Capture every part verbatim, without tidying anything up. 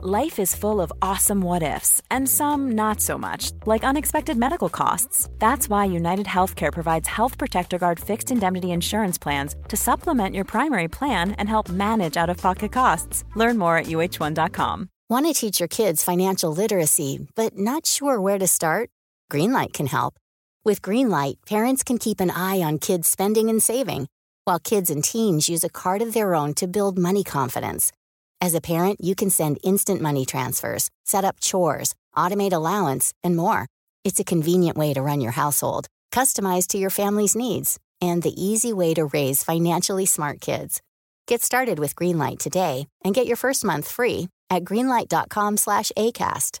Life is full of awesome what-ifs, and some not so much, like unexpected medical costs. That's why UnitedHealthcare provides Health Protector Guard fixed indemnity insurance plans to supplement your primary plan and help manage out-of-pocket costs. Learn more at U H one dot com. Want to teach your kids financial literacy, but not sure where to start? Greenlight can help. With Greenlight, parents can keep an eye on kids' spending and saving, while kids and teens use a card of their own to build money confidence. As a parent, you can send instant money transfers, set up chores, automate allowance, and more. It's a convenient way to run your household, customized to your family's needs, and the easy way to raise financially smart kids. Get started with Greenlight today and get your first month free at greenlight dot com slash A cast.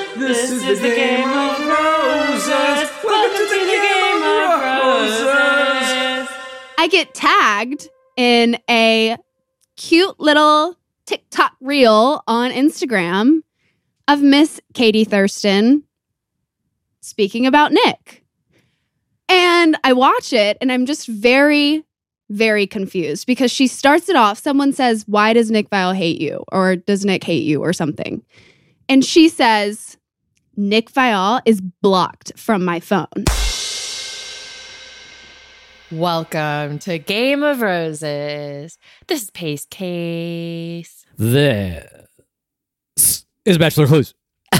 This, this is, is the, the Game, Game of Roses. Welcome, Welcome to the, the Game, Game of, of Roses. Roses. I get tagged in a cute little TikTok reel on Instagram of Miss Katie Thurston speaking about Nick. And I watch it and I'm just very, very confused because she starts it off. Someone says, "Why does Nick Viall hate you?" or "Does Nick hate you?" or something. And she says, "Nick Viall is blocked from my phone." Welcome to Game of Roses. This is Pace Case. This is Bachelor Clues. I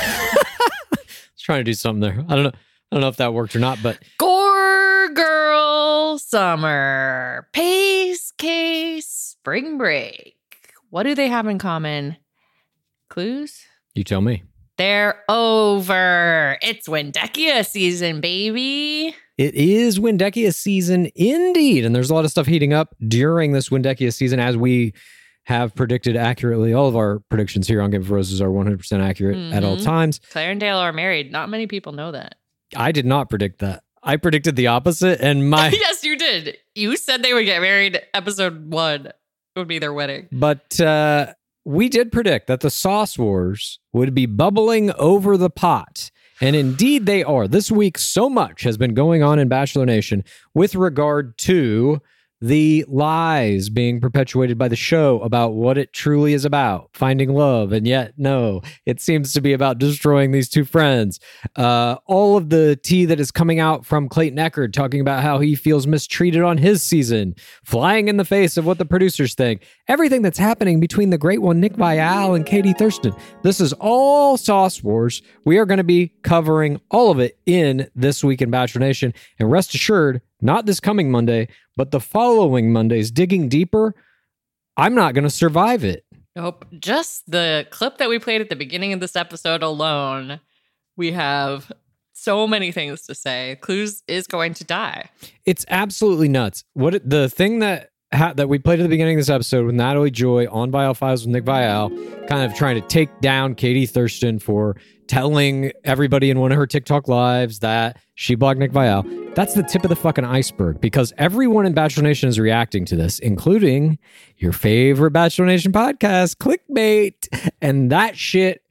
was trying to do something there. I don't know. I don't know if that worked or not, but Gore Girl Summer, Pace Case Spring Break. What do they have in common? Clues? You tell me. They're over. It's Wendekia season, baby. It is Wendekia season indeed. And there's a lot of stuff heating up during this Wendekia season, as we have predicted accurately. All of our predictions here on Game of Roses are one hundred percent accurate mm-hmm. at all times. Claire and Dale are married. Not many people know that. I did not predict that. I predicted the opposite. And my. Yes, you did. You said they would get married. Episode one, it would be their wedding. But, uh, we did predict that the sauce wars would be bubbling over the pot. And indeed they are. This week, so much has been going on in Bachelor Nation with regard to the lies being perpetuated by the show about what it truly is about, finding love. And yet, no, it seems to be about destroying these two friends. Uh, all of the tea that is coming out from Clayton Echard talking about how he feels mistreated on his season, flying in the face of what the producers think. Everything that's happening between the great one, Nick Viall, and Katie Thurston. This is all Sauce Wars. We are going to be covering all of it in This Week in Bachelor Nation. And rest assured, not this coming Monday, but the following Mondays, digging deeper, I'm not going to survive it. Nope. Just the clip that we played at the beginning of this episode alone, we have so many things to say. Clues is going to die. It's absolutely nuts. What the thing that ha- that we played at the beginning of this episode with Natalie Joy on Viall Files with Nick Viall, kind of trying to take down Katie Thurston for telling everybody in one of her TikTok lives that she blocked Nick Viall. That's the tip of the fucking iceberg, because everyone in Bachelor Nation is reacting to this, including your favorite Bachelor Nation podcast, Clickbait, and that shit.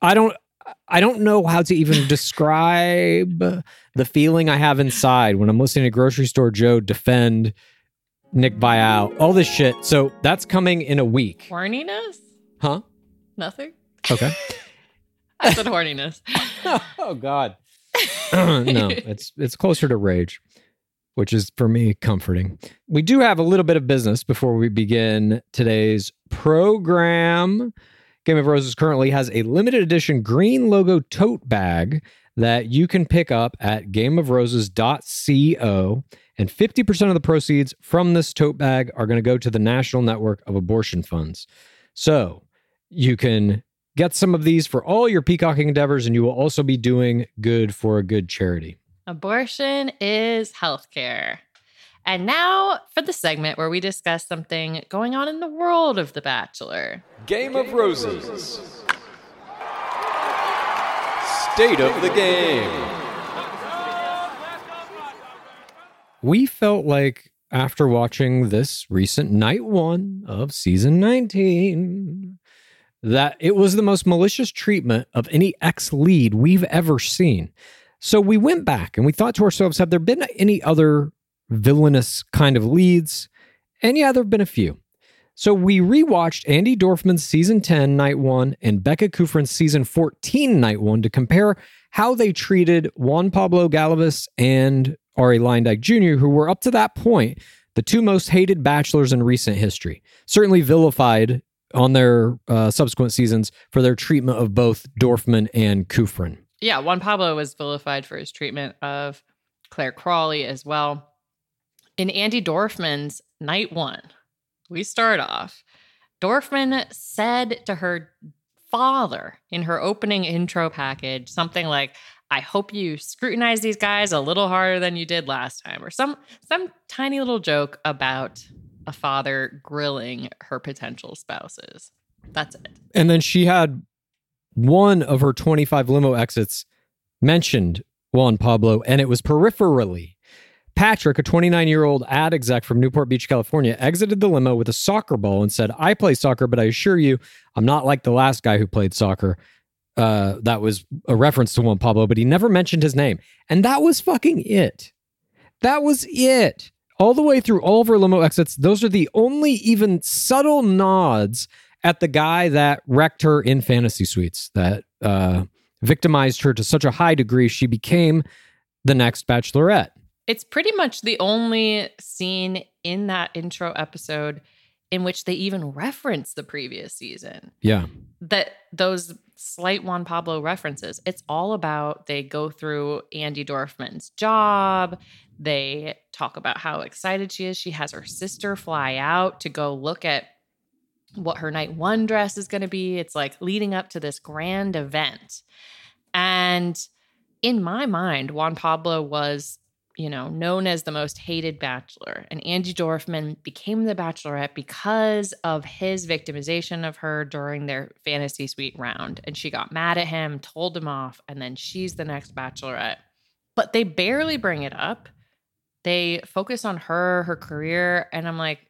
I don't. I don't know how to even describe the feeling I have inside when I'm listening to Grocery Store Joe defend Nick Viall, all this shit. So that's coming in a week. Horniness? Huh? Nothing. Okay. I said horniness. Oh, God. No, it's it's closer to rage, which is, for me, comforting. We do have a little bit of business before we begin today's program. Game of Roses currently has a limited edition green logo tote bag that you can pick up at game of roses dot co, and fifty percent of the proceeds from this tote bag are going to go to the National Network of Abortion Funds. So you can get some of these for all your peacocking endeavors, and you will also be doing good for a good charity. Abortion is healthcare. And now for the segment where we discuss something going on in the world of The Bachelor. Game of Roses. State of the game. We felt like after watching this recent night one of season nineteen, that it was the most malicious treatment of any ex-lead we've ever seen. So we went back and we thought to ourselves, have there been any other villainous kind of leads? And yeah, there have been a few. So we rewatched Andi Dorfman's season ten, night one, and Becca Kufrin's season fourteen, night one, to compare how they treated Juan Pablo Galavis and Arie Luyendyk Junior, who were up to that point the two most hated bachelors in recent history, certainly vilified on their uh, subsequent seasons for their treatment of both Dorfman and Kufrin. Yeah, Juan Pablo was vilified for his treatment of Clare Crawley as well. In Andi Dorfman's night one, we start off. Dorfman said to her father in her opening intro package something like, "I hope you scrutinize these guys a little harder than you did last time," or some some tiny little joke about a father grilling her potential spouses. That's it. And then she had one of her twenty-five limo exits mentioned Juan Pablo, and it was peripherally. Patrick, a twenty-nine-year-old ad exec from Newport Beach, California, exited the limo with a soccer ball and said, "I play soccer, but I assure you, I'm not like the last guy who played soccer." Uh, that was a reference to Juan Pablo, but he never mentioned his name. And that was fucking it. That was it. All the way through all of her limo exits, those are the only even subtle nods at the guy that wrecked her in Fantasy Suites, that uh, victimized her to such a high degree she became the next Bachelorette. It's pretty much the only scene in that intro episode in which they even reference the previous season. Yeah. That those slight Juan Pablo references. It's all about they go through Andi Dorfman's job. They talk about how excited she is. She has her sister fly out to go look at what her night one dress is going to be. It's like leading up to this grand event. And in my mind, Juan Pablo was, you know, known as the most hated bachelor. And Andi Dorfman became the Bachelorette because of his victimization of her during their Fantasy Suite round. And she got mad at him, told him off, and then she's the next Bachelorette. But they barely bring it up. They focus on her, her career. And I'm like,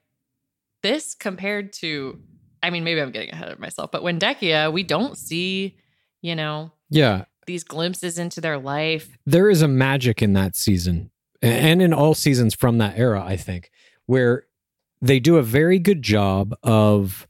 this compared to, I mean, maybe I'm getting ahead of myself, but Wendekia, we don't see, you know, yeah, these glimpses into their life. There is a magic in that season, and in all seasons from that era, I think, where they do a very good job of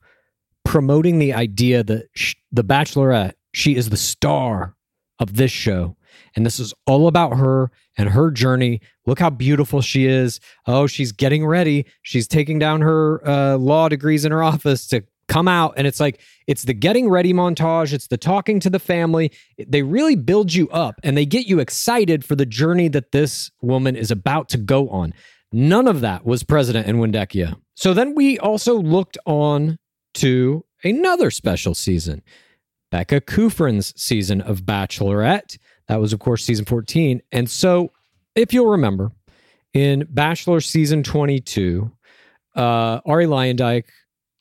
promoting the idea that she, the Bachelorette, she is the star of this show. And this is all about her and her journey. Look how beautiful she is. Oh, she's getting ready. She's taking down her uh, law degrees in her office to come out. And it's like, it's the getting ready montage. It's the talking to the family. They really build you up and they get you excited for the journey that this woman is about to go on. None of that was present in Wendekia. So then we also looked on to another special season, Becca Kufrin's season of Bachelorette. That was, of course, season fourteen. And so, if you'll remember, in Bachelor season twenty-two, uh, Arie Luyendyk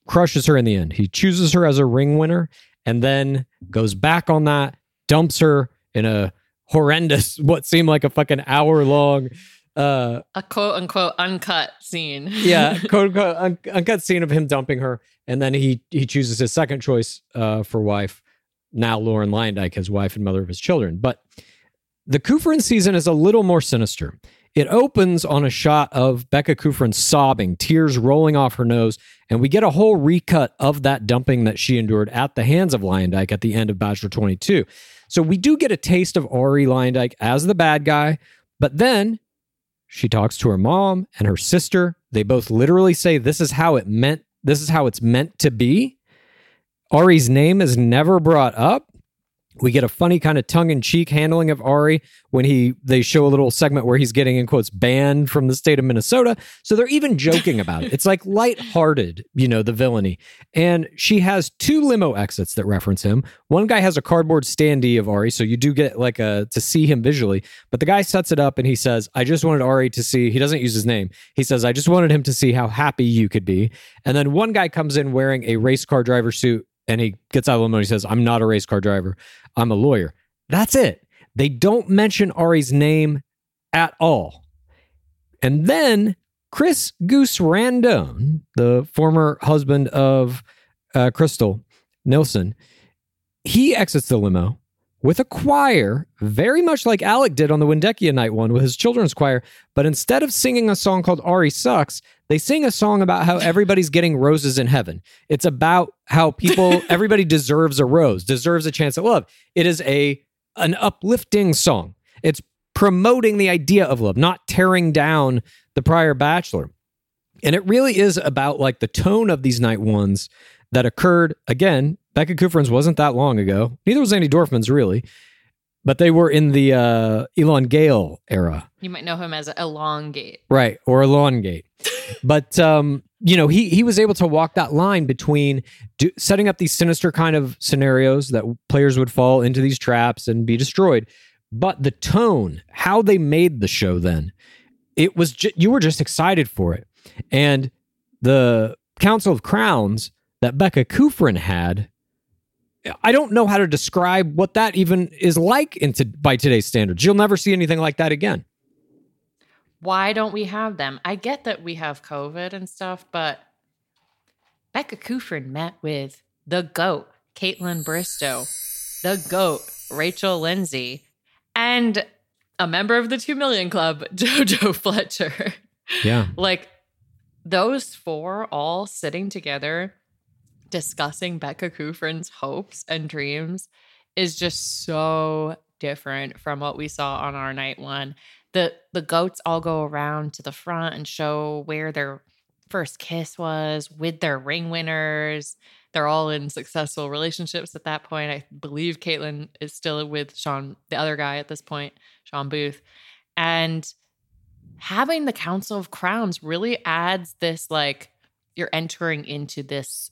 crushes her in the end. He chooses her as a ring winner and then goes back on that, dumps her in a horrendous, what seemed like a fucking hour-long... Uh, a quote-unquote uncut scene. yeah, quote-unquote un- uncut scene of him dumping her. And then he he chooses his second choice uh, for wife, now Lauren Luyendyk, his wife and mother of his children. But the Kufrin season is a little more sinister. It opens on a shot of Becca Kufrin sobbing, tears rolling off her nose, and we get a whole recut of that dumping that she endured at the hands of Luyendyk at the end of Bachelor twenty-two. So we do get a taste of Arie Luyendyk as the bad guy, but then... she talks to her mom and her sister. They both literally say, this is how it meant. This is how it's meant to be. Ari's name is never brought up. We get a funny kind of tongue-in-cheek handling of Arie when he they show a little segment where he's getting, in quotes, banned from the state of Minnesota. So they're even joking about it. It's like lighthearted, you know, the villainy. And she has two limo exits that reference him. One guy has a cardboard standee of Arie, so you do get like a to see him visually. But the guy sets it up and he says, I just wanted Arie to see, he doesn't use his name. He says, I just wanted him to see how happy you could be. And then one guy comes in wearing a race car driver suit. And he gets out of the limo and he says, I'm not a race car driver. I'm a lawyer. That's it. They don't mention Ari's name at all. And then Chris Goose Randone, the former husband of uh, Crystal Nilsson, he exits the limo with a choir, very much like Alec did on the Wendekia night one with his children's choir. But instead of singing a song called Arie Sucks, they sing a song about how everybody's getting roses in heaven. It's about how people, everybody deserves a rose, deserves a chance at love. It is a an uplifting song. It's promoting the idea of love, not tearing down the prior Bachelor. And it really is about like the tone of these night ones that occurred, again, Becca Kufrin's wasn't that long ago. Neither was Andi Dorfman's, really. But they were in the uh, Elan Gale era. You might know him as Elongate. Right, or Elongate. But, um, you know, he he was able to walk that line between do, setting up these sinister kind of scenarios that players would fall into these traps and be destroyed. But the tone, how they made the show then, it was ju- you were just excited for it. And the Council of Crowns that Becca Kufrin had, I don't know how to describe what that even is like in to, by today's standards. You'll never see anything like that again. Why don't we have them? I get that we have COVID and stuff, but Becca Kufrin met with the GOAT, Kaitlyn Bristowe, the GOAT, Rachel Lindsay, and a member of the Two Million Club, JoJo Fletcher. Yeah. Like those four all sitting together discussing Becca Kufrin's hopes and dreams is just so different from what we saw on our night one. The the goats all go around to the front and show where their first kiss was with their ring winners. They're all in successful relationships at that point. I believe Kaitlyn is still with Sean, the other guy at this point, Sean Booth. And having the Council of Crowns really adds this, like, you're entering into this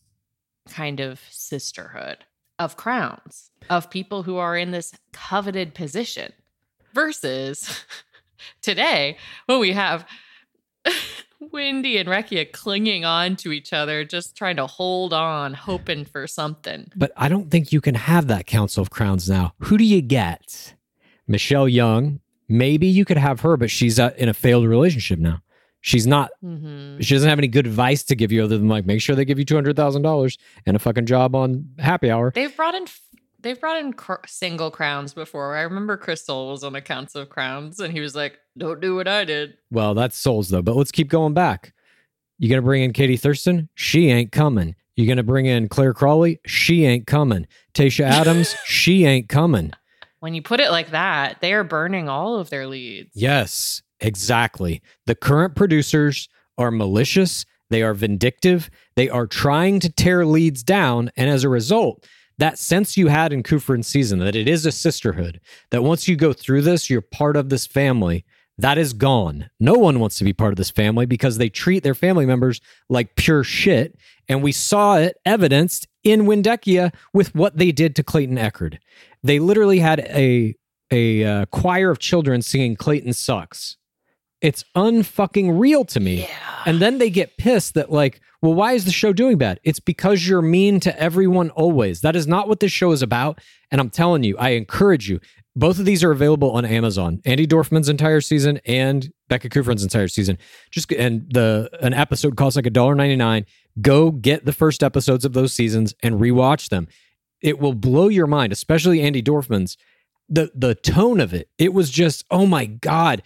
kind of sisterhood of crowns, of people who are in this coveted position, versus today when we have Wendy and Rekia clinging on to each other, just trying to hold on, hoping for something. But I don't think you can have that Council of Crowns now. Who do you get? Michelle Young. Maybe you could have her, but she's uh, in a failed relationship now. She's not, mm-hmm. she doesn't have any good advice to give you other than like, make sure they give you two hundred thousand dollars and a fucking job on happy hour. They've brought in, they've brought in cr- single crowns before. I remember Chris Soules was on the Council of Crowns and he was like, don't do what I did. Well, that's Soules though, but let's keep going back. You're going to bring in Katie Thurston? She ain't coming. You're going to bring in Clare Crawley? She ain't coming. Tayshia Adams? She ain't coming. When you put it like that, they are burning all of their leads. Yes. Exactly. The current producers are malicious. They are vindictive. They are trying to tear leads down. And as a result, that sense you had in Kufrin's season, that it is a sisterhood, that once you go through this, you're part of this family, That is gone. No one wants to be part of this family because they treat their family members like pure shit. And we saw it evidenced in Windecia with what they did to Clayton Echard. They literally had a a uh, choir of children singing Clayton Sucks. It's unfucking real to me. Yeah. And then they get pissed that like, well, why is the show doing bad? It's because you're mean to everyone always. That is not what this show is about. And I'm telling you, I encourage you. Both of these are available on Amazon. Andi Dorfman's entire season and Becca Kufrin's entire season. Just and the an episode costs like one dollar and ninety-nine cents. Go get the first episodes of those seasons and rewatch them. It will blow your mind, especially Andi Dorfman's. The the tone of it, it was just, oh my God.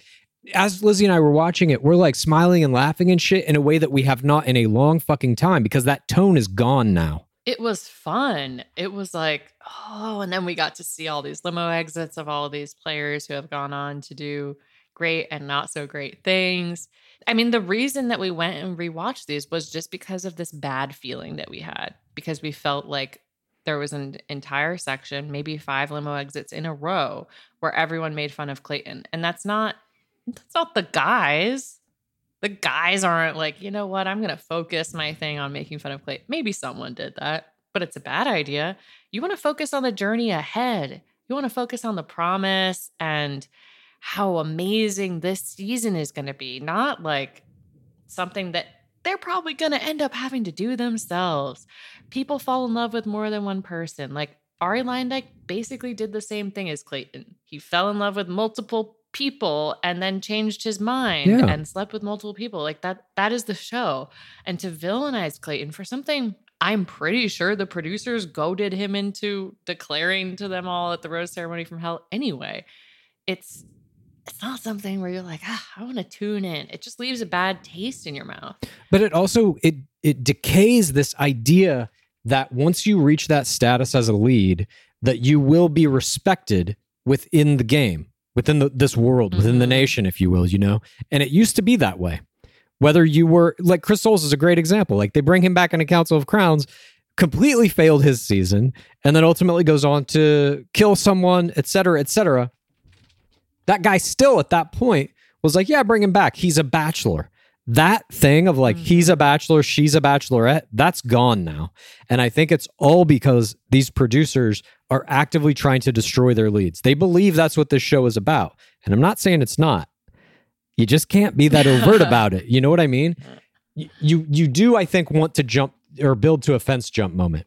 As Lizzie and I were watching it, we're like smiling and laughing and shit in a way that we have not in a long fucking time because that tone is gone now. It was fun. It was like, oh, and then we got to see all these limo exits of all of these players who have gone on to do great and not so great things. I mean, the reason that we went and rewatched these was just because of this bad feeling that we had, because we felt like there was an entire section, maybe five limo exits in a row where everyone made fun of Clayton. And that's not, that's not the guys. The guys aren't like, you know what, I'm going to focus my thing on making fun of Clayton. Maybe someone did that, but it's a bad idea. You want to focus on the journey ahead. You want to focus on the promise and how amazing this season is going to be, not like something that they're probably going to end up having to do themselves. People fall in love with more than one person. Like Arie Luyendyk basically did the same thing as Clayton. He fell in love with multiple people and then changed his mind yeah. and slept with multiple people. Like that, that is the show. And to villainize Clayton for something, I'm pretty sure the producers goaded him into declaring to them all at the Rose Ceremony from Hell anyway. It's, it's not something where you're like, ah, I want to tune in. It just leaves a bad taste in your mouth. But it also, it it decays this idea that once you reach that status as a lead, that you will be respected within the game, within the, this world, mm-hmm. within the nation, if you will, you know? And it used to be that way. Whether you were, like Chris Soules is a great example. Like they bring him back into Council of Crowns, completely failed his season, and then ultimately goes on to kill someone, et cetera, et cetera. That guy still at that point was like, yeah, bring him back. He's a bachelor. That thing of like, mm-hmm. he's a bachelor, she's a bachelorette, that's gone now. And I think it's all because these producers are actively trying to destroy their leads. They believe that's what this show is about. And I'm not saying it's not. You just can't be that overt about it. You know what I mean? You, you do, I think, want to jump or build to a fence jump moment.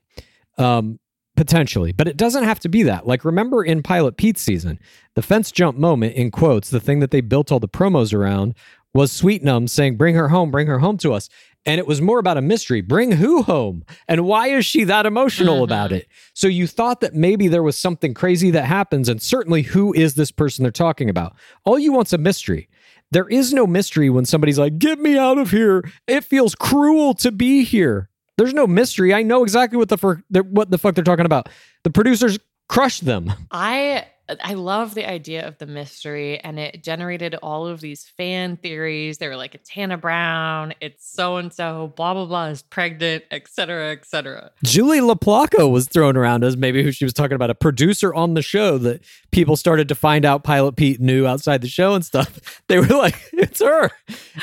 Um, Potentially, but it doesn't have to be that. Like, remember in Pilot Pete's season, the fence jump moment, in quotes, the thing that they built all the promos around was Sweetnum saying, bring her home, bring her home to us. And it was more about a mystery. Bring who home? And why is she that emotional mm-hmm. about it? So you thought that maybe there was something crazy that happens, and certainly who is this person they're talking about? All you want's a mystery. There is no mystery when somebody's like, get me out of here. It feels cruel to be here. There's no mystery. I know exactly what the fur, what the fuck they're talking about. The producers crushed them. I I love the idea of the mystery, and it generated all of these fan theories. They were like, it's Hannah Brown, it's so-and-so, blah, blah, blah, is pregnant, et cetera, et cetera. Julie LaPlaca was thrown around as maybe who she was talking about, a producer on the show that people started to find out Pilot Pete knew outside the show and stuff. They were like, it's her.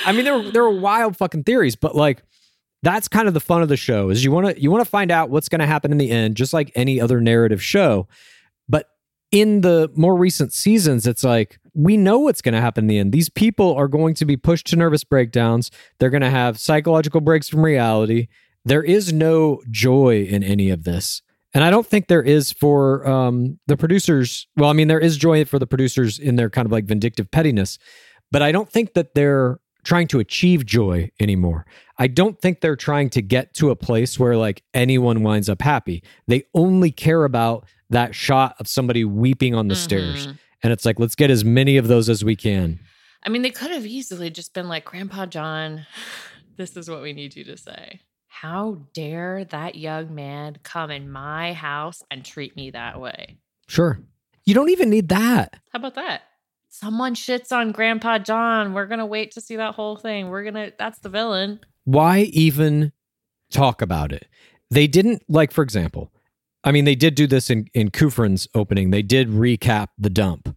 I mean, there were, there were wild fucking theories, but like, that's kind of the fun of the show is you want to you want to find out what's going to happen in the end, just like any other narrative show. But in the more recent seasons, it's like, we know what's going to happen in the end. These people are going to be pushed to nervous breakdowns. They're going to have psychological breaks from reality. There is no joy in any of this. And I don't think there is for um, the producers. Well, I mean, there is joy for the producers in their kind of like vindictive pettiness, but I don't think that they're trying to achieve joy anymore. I don't think they're trying to get to a place where like anyone winds up happy. They only care about that shot of somebody weeping on the mm-hmm. stairs. And it's like, let's get as many of those as we can. I mean, they could have easily just been like, Grandpa John, this is what we need you to say. How dare that young man come in my house and treat me that way? Sure. You don't even need that. How about that? Someone shits on Grandpa John. We're going to wait to see that whole thing. We're going to, that's the villain. Why even talk about it? They didn't, like, for example, I mean, they did do this in, in Kufrin's opening. They did recap the dump.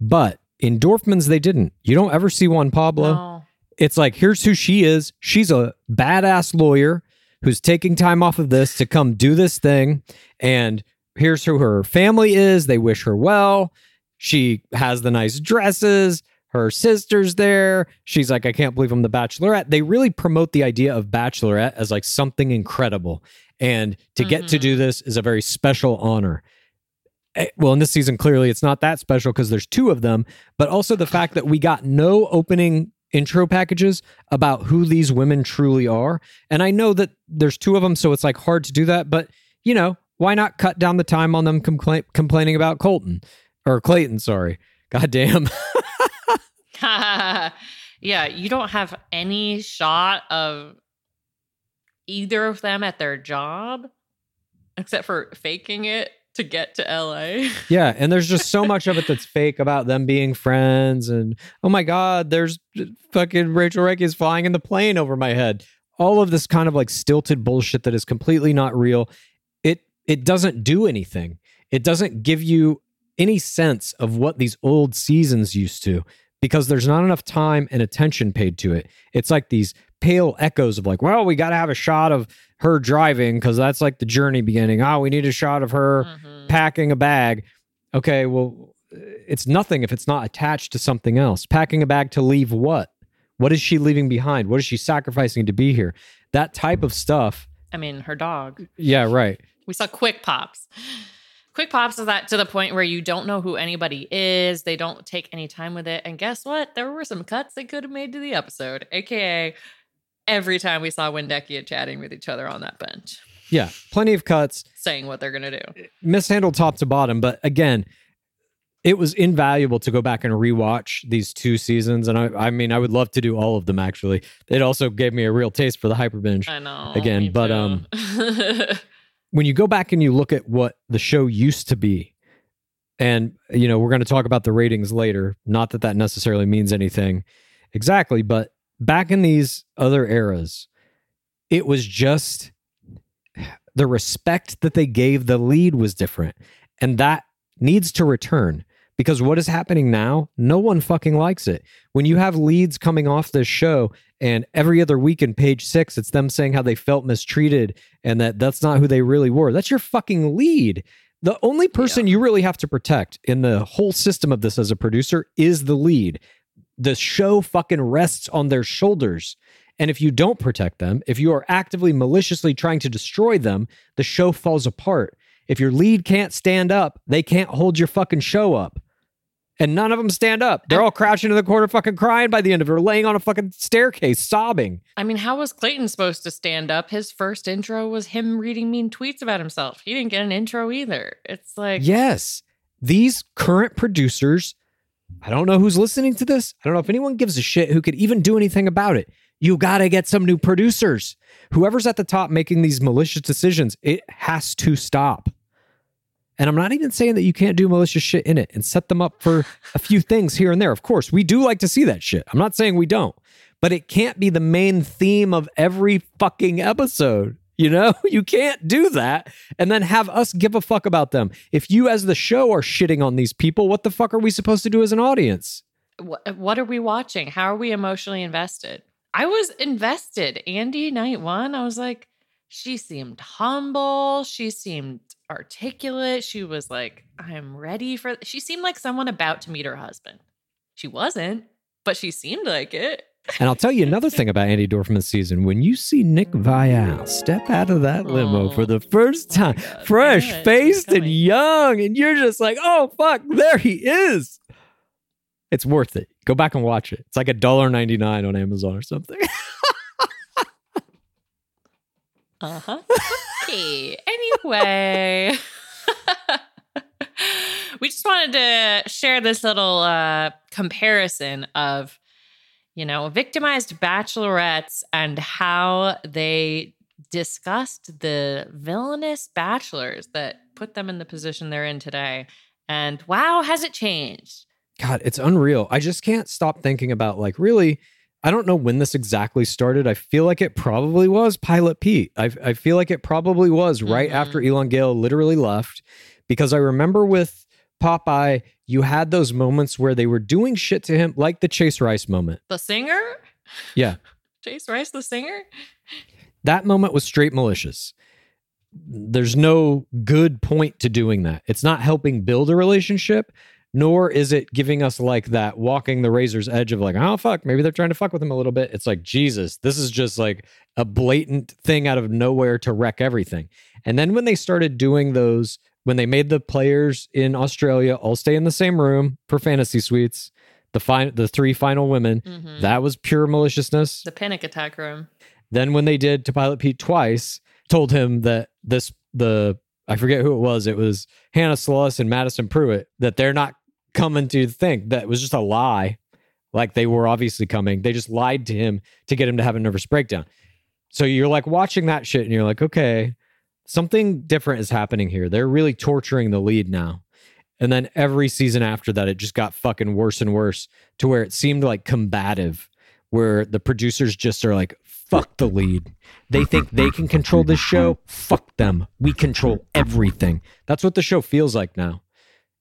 But In Dorfman's, they didn't. You don't ever see Juan Pablo. No. It's like, here's who she is. She's a badass lawyer who's taking time off of this to come do this thing. And here's who her family is. They wish her well. She has the nice dresses. Her sister's there. She's like, I can't believe I'm the Bachelorette. They really promote the idea of Bachelorette as like something incredible. And to mm-hmm. get to do this is a very special honor. Well, in this season, clearly it's not that special because there's two of them, but also the fact that we got no opening intro packages about who these women truly are. And I know that there's two of them, so it's like hard to do that, but you know, why not cut down the time on them compla- complaining about Colton or Clayton? Sorry. God damn. Yeah, you don't have any shot of either of them at their job except for faking it to get to L A. Yeah, and there's just so much of it that's fake about them being friends and, oh my God, there's fucking Rachel Recki's flying in the plane over my head. All of this kind of like stilted bullshit that is completely not real. It it doesn't do anything. It doesn't give you any sense of what these old seasons used to, because there's not enough time and attention paid to it. It's like these pale echoes of like, well, we got to have a shot of her driving because that's like the journey beginning. Oh, we need a shot of her mm-hmm. packing a bag. Okay, well, it's nothing if it's not attached to something else. Packing a bag to leave what? What is she leaving behind? What is she sacrificing to be here? That type of stuff. I mean, her dog. Yeah, right. We saw quick pops. Quick pops is that to the point where you don't know who anybody is. They don't take any time with it. And guess what? There were some cuts they could have made to the episode, a k a every time we saw Wendekia chatting with each other on that bench. Yeah, plenty of cuts. Saying what they're going to do. Mishandled top to bottom. But again, it was invaluable to go back and rewatch these two seasons. And I, I mean, I would love to do all of them, actually. It also gave me a real taste for the hyper binge. I know. Again, but... Too. um. When you go back and you look at what the show used to be, and, you know, we're going to talk about the ratings later, not that that necessarily means anything exactly, but back in these other eras, it was just the respect that they gave the lead was different. And that needs to return, because what is happening now, no one fucking likes it. When you have leads coming off this show, and every other week in Page Six, it's them saying how they felt mistreated and that that's not who they really were. That's your fucking lead. The only person yeah. you really have to protect in the whole system of this as a producer is the lead. The show fucking rests on their shoulders. And if you don't protect them, if you are actively maliciously trying to destroy them, the show falls apart. If your lead can't stand up, they can't hold your fucking show up. And none of them stand up. They're all crouching in the corner fucking crying by the end of it, or laying on a fucking staircase sobbing. I mean, how was Clayton supposed to stand up? His first intro was him reading mean tweets about himself. He didn't get an intro either. It's like... Yes. These current producers, I don't know who's listening to this. I don't know if anyone gives a shit who could even do anything about it. You gotta get some new producers. Whoever's at the top making these malicious decisions, it has to stop. And I'm not even saying that you can't do malicious shit in it and set them up for a few things here and there. Of course, we do like to see that shit. I'm not saying we don't, but it can't be the main theme of every fucking episode. You know, you can't do that and then have us give a fuck about them. If you as the show are shitting on these people, what the fuck are we supposed to do as an audience? What are we watching? How are we emotionally invested? I was invested. Andi, night one, I was like, she seemed humble. She seemed articulate. She was like, I'm ready for... Th-. She seemed like someone about to meet her husband. She wasn't, but she seemed like it. And I'll tell you another thing about Andi Dorfman's season. When you see Nick Viall step out of that limo oh, for the first time, oh God, fresh-faced and young, and you're just like, oh, fuck, there he is. It's worth it. Go back and watch it. It's like one dollar and ninety-nine cents on Amazon or something. Uh-huh. Okay. Anyway, we just wanted to share this little uh, comparison of, you know, victimized bachelorettes and how they discussed the villainous bachelors that put them in the position they're in today. And wow, has it changed? God, it's unreal. I just can't stop thinking about, like, really... I don't know when this exactly started. I feel like it probably was Pilot Pete. I, I feel like it probably was right mm-hmm. after Elan Gale literally left, because I remember with Popeye, you had those moments where they were doing shit to him, like the Chase Rice moment. The singer? Yeah. Chase Rice, the singer? That moment was straight malicious. There's no good point to doing that. It's not helping build a relationship, nor is it giving us like that walking the razor's edge of like, oh, fuck, maybe they're trying to fuck with him a little bit. It's like, Jesus, this is just like a blatant thing out of nowhere to wreck everything. And then when they started doing those, when they made the players in Australia all stay in the same room for fantasy suites, the fin- the three final women, mm-hmm. that was pure maliciousness. The panic attack room. Then when they did to Pilot Pete twice, told him that this, the, I forget who it was, it was Hannah Sluss and Madison Pruitt, that they're not coming to the thing. That was just a lie. Like they were obviously coming. They just lied to him to get him to have a nervous breakdown. So you're like watching that shit and you're like, okay, something different is happening here. They're really torturing the lead now. And then every season after that, it just got fucking worse and worse to where it seemed like combative, where the producers just are like, fuck the lead. They think they can control this show. Fuck them. We control everything. That's what the show feels like now.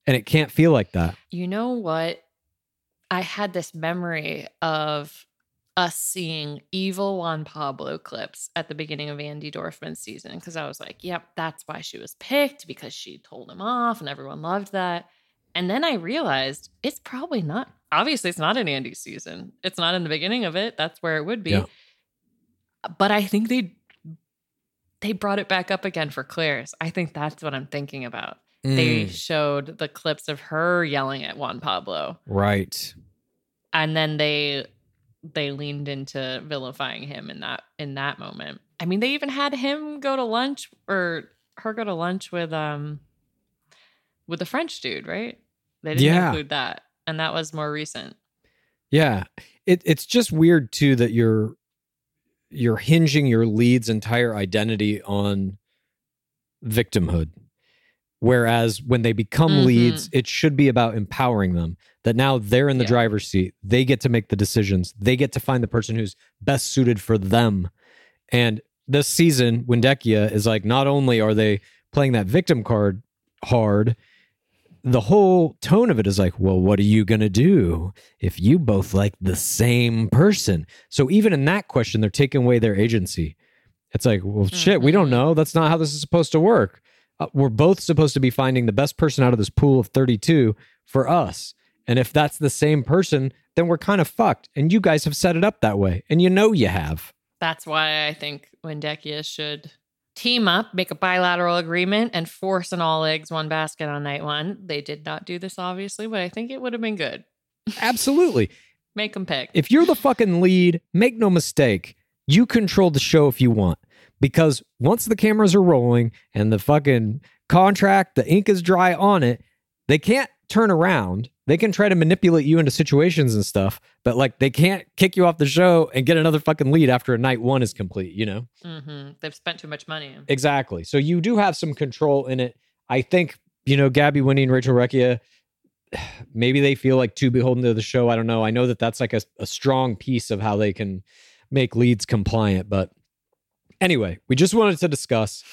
And it can't feel like that. You know what? I had this memory of us seeing evil Juan Pablo clips at the beginning of Andi Dorfman's season because I was like, yep, that's why she was picked, because she told him off and everyone loved that. And then I realized it's probably not. Obviously, it's not in Andy's season. It's not in the beginning of it. That's where it would be. Yeah. But I think they they brought it back up again for Claire's. I think that's what I'm thinking about. Mm. They showed the clips of her yelling at Juan Pablo. Right. And then they they leaned into vilifying him in that in that moment. I mean, they even had him go to lunch or her go to lunch with um with the French dude, right? They didn't yeah. include that. And that was more recent. Yeah. It it's just weird too that you're you're hinging your lead's entire identity on victimhood. Whereas when they become mm-hmm. leads, it should be about empowering them, that now they're in the yeah. driver's seat. They get to make the decisions. They get to find the person who's best suited for them. And this season, Windekia is like, not only are they playing that victim card hard, the whole tone of it is like, well, what are you going to do if you both like the same person? So even in that question, they're taking away their agency. It's like, well, mm-hmm. shit, we don't know. That's not how this is supposed to work. Uh, we're both supposed to be finding the best person out of this pool of thirty-two for us. And if that's the same person, then we're kind of fucked. And you guys have set it up that way. And you know you have. That's why I think Windekia should team up, make a bilateral agreement, and force an all eggs, one basket on night one. They did not do this, obviously, but I think it would have been good. Absolutely. Make them pick. If you're the fucking lead, make no mistake, you control the show if you want. Because once the cameras are rolling and the fucking contract, the ink is dry on it, they can't turn around. They can try to manipulate you into situations and stuff, but like they can't kick you off the show and get another fucking lead after a night one is complete, you know? Mm-hmm. They've spent too much money. Exactly. So you do have some control in it. I think, you know, Gabby Winnie and Rachel Recchia, maybe they feel like too beholden to the show. I don't know. I know that that's like a, a strong piece of how they can make leads compliant, but anyway, we just wanted to discuss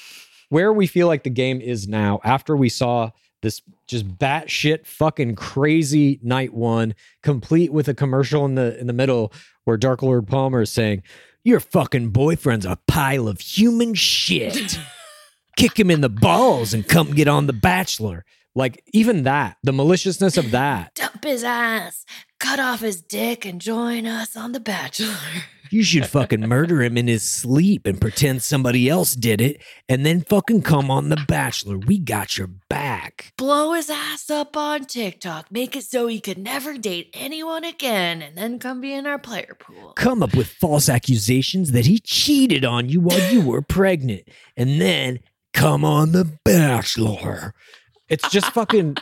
where we feel like the game is now after we saw this just batshit fucking crazy night one, complete with a commercial in the in the middle where Dark Lord Palmer is saying, "Your fucking boyfriend's a pile of human shit. Kick him in the balls and come get on The Bachelor." Like even that, the maliciousness of that. Dump his ass, cut off his dick, and join us on The Bachelor. You should fucking murder him in his sleep and pretend somebody else did it and then fucking come on The Bachelor. We got your back. Blow his ass up on TikTok. Make it so he could never date anyone again and then come be in our player pool. Come up with false accusations that he cheated on you while you were pregnant and then come on The Bachelor. It's just fucking...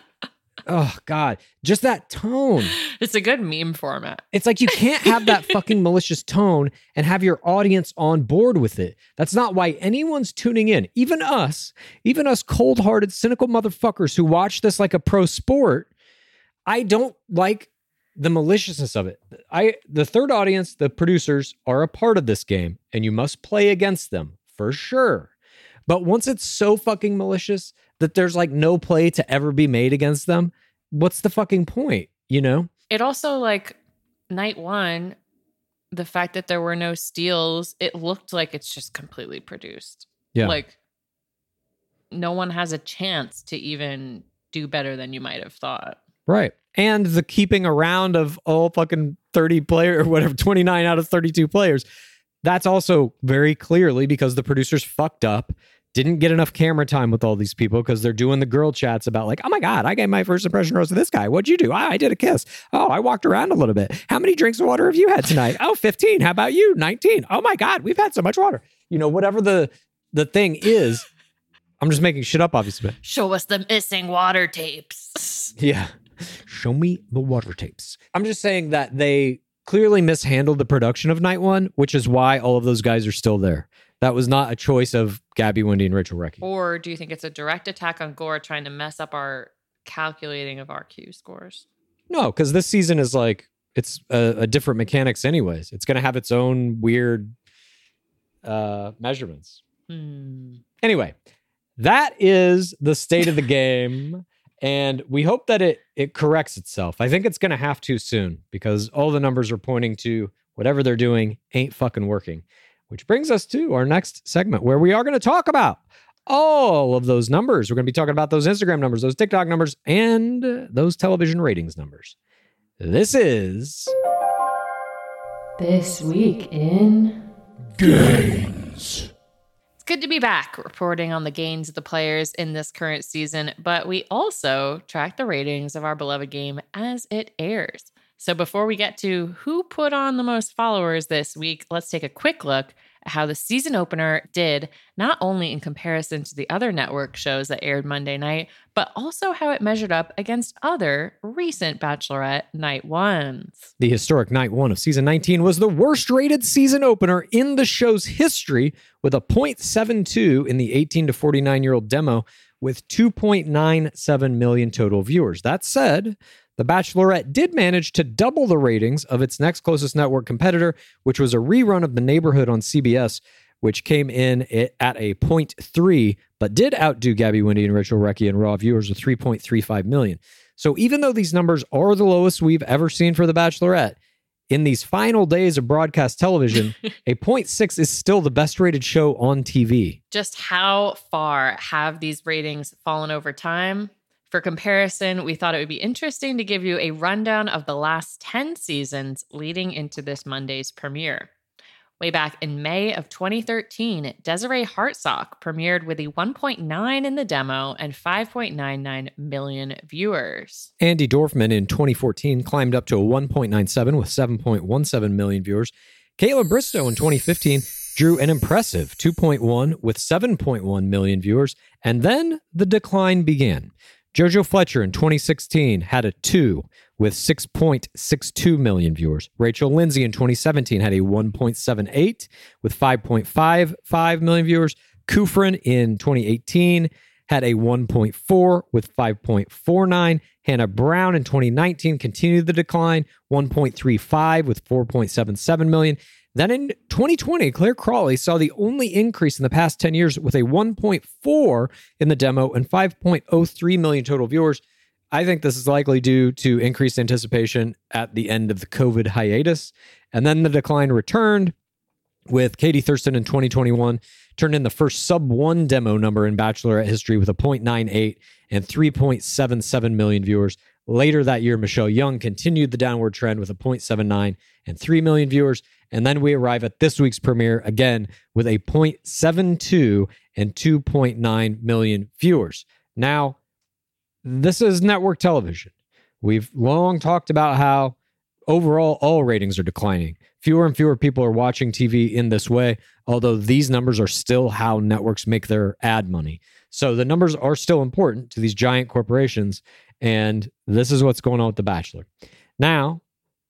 Oh, God. Just that tone. It's a good meme format. It's like you can't have that fucking malicious tone and have your audience on board with it. That's not why anyone's tuning in. Even us, even us cold-hearted, cynical motherfuckers who watch this like a pro sport, I don't like the maliciousness of it. I, the third audience, the producers, are a part of this game, and you must play against them, for sure. But once it's so fucking malicious that there's like no play to ever be made against them, what's the fucking point, you know? It also, like, night one, the fact that there were no steals, it looked like it's just completely produced. Yeah. Like, no one has a chance to even do better than you might have thought. Right. And the keeping around of all fucking thirty player or whatever, twenty-nine out of thirty-two players, that's also very clearly because the producers fucked up, didn't get enough camera time with all these people because they're doing the girl chats about like, oh my God, I gave my first impression roast to this guy. What'd you do? I, I did a kiss. Oh, I walked around a little bit. How many drinks of water have you had tonight? Oh, fifteen. How about you? nineteen. Oh my God, we've had so much water. You know, whatever the the thing is, I'm just making shit up, obviously. But show us the missing water tapes. Yeah. Show me the water tapes. I'm just saying that they clearly mishandled the production of night one, which is why all of those guys are still there. That was not a choice of Gabby, Wendy, and Rachel Recchi. Or do you think it's a direct attack on Gore trying to mess up our calculating of our Q scores? No, because this season is like, it's a, a different mechanics anyways. It's going to have its own weird uh, measurements. Hmm. Anyway, that is the state of the game. And we hope that it it corrects itself. I think it's going to have to soon because all the numbers are pointing to whatever they're doing ain't fucking working. Which brings us to our next segment where we are going to talk about all of those numbers. We're going to be talking about those Instagram numbers, those TikTok numbers, and those television ratings numbers. This is... This Week in Gains. Good to be back reporting on the gains of the players in this current season, but we also track the ratings of our beloved game as it airs. So before we get to who put on the most followers this week, let's take a quick look at how the season opener did, not only in comparison to the other network shows that aired Monday night, but also how it measured up against other recent Bachelorette Night Ones. The historic Night One of Season nineteen was the worst-rated season opener in the show's history, with a point seven two in the eighteen to forty-nine-year-old demo, with two point nine seven million total viewers. That said, The Bachelorette did manage to double the ratings of its next closest network competitor, which was a rerun of The Neighborhood on C B S, which came in at a point three, but did outdo Gabby, Wendy, and Rachel Recchi in raw viewers with three point three five million. So even though these numbers are the lowest we've ever seen for The Bachelorette, in these final days of broadcast television, a point six is still the best rated show on T V. Just how far have these ratings fallen over time? For comparison, we thought it would be interesting to give you a rundown of the last ten seasons leading into this Monday's premiere. Way back in May of twenty thirteen, Desiree Hartsock premiered with a one point nine in the demo and five point nine nine million viewers. Andi Dorfman in twenty fourteen climbed up to a one point nine seven with seven point one seven million viewers. Kaitlyn Bristowe in twenty fifteen drew an impressive two point one with seven point one million viewers. And then the decline began. JoJo Fletcher in twenty sixteen had a two with six point six two million viewers. Rachel Lindsay in twenty seventeen had a one point seven eight with five point five five million viewers. Kufrin in twenty eighteen had a one point four with five point four nine. Hannah Brown in twenty nineteen continued the decline, one point three five with four point seven seven million. Then in twenty twenty, Clare Crawley saw the only increase in the past ten years with a one point four in the demo and five point oh three million total viewers. I think this is likely due to increased anticipation at the end of the COVID hiatus. And then the decline returned with Katie Thurston in twenty twenty-one, turned in the first sub one demo number in Bachelorette history with a point nine eight and three point seven seven million viewers. Later that year, Michelle Young continued the downward trend with a point seven nine and three million viewers. And then we arrive at this week's premiere again with a point seven two and two point nine million viewers. Now, this is network television. We've long talked about how overall all ratings are declining. Fewer and fewer people are watching T V in this way, although these numbers are still how networks make their ad money. So the numbers are still important to these giant corporations. And this is what's going on with The Bachelor. Now,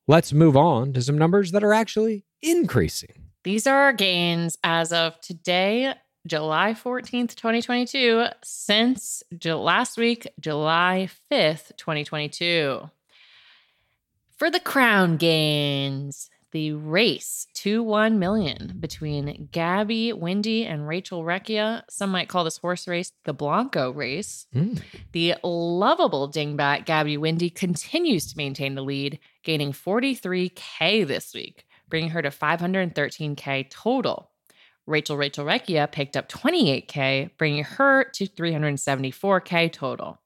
let's move on to some numbers that are actually increasing. These are our gains as of today, July fourteenth, twenty twenty-two, since last week, July fifth, twenty twenty-two. For the crown gains, the race to one million between Gabby, Wendy, and Rachel Recchia. Some might call this horse race the Blanco race. Mm. The lovable dingbat Gabby Wendy continues to maintain the lead, gaining forty-three K this week, bringing her to five hundred thirteen K total. Rachel Rachel Recchia picked up twenty-eight K, bringing her to three hundred seventy-four K total.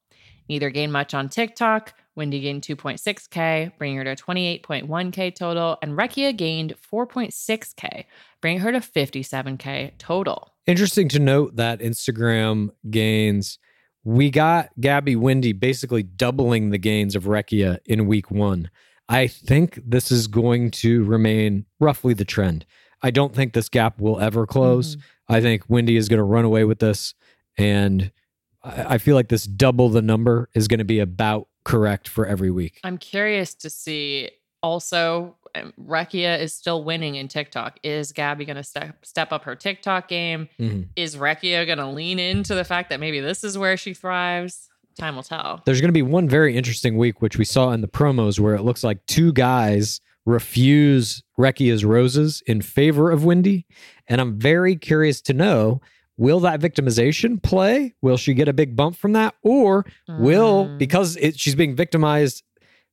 Neither gained much on TikTok. Wendy gained two point six K, bringing her to twenty-eight point one K total, and Recchia gained four point six K, bringing her to fifty-seven K total. Interesting to note that Instagram gains, we got Gabby Wendy basically doubling the gains of Recchia in week one. I think this is going to remain roughly the trend. I don't think this gap will ever close. Mm-hmm. I think Wendy is going to run away with this, and I feel like this double the number is going to be about correct for every week. I'm curious to see also, Recchia is still winning in TikTok. Is Gabby going to step, step up her TikTok game? Mm-hmm. Is Recchia going to lean into the fact that maybe this is where she thrives? Time will tell. There's going to be one very interesting week, which we saw in the promos, where it looks like two guys refuse Recchia's roses in favor of Wendy. And I'm very curious to know, will that victimization play? Will she get a big bump from that? Or will, mm. because it, she's being victimized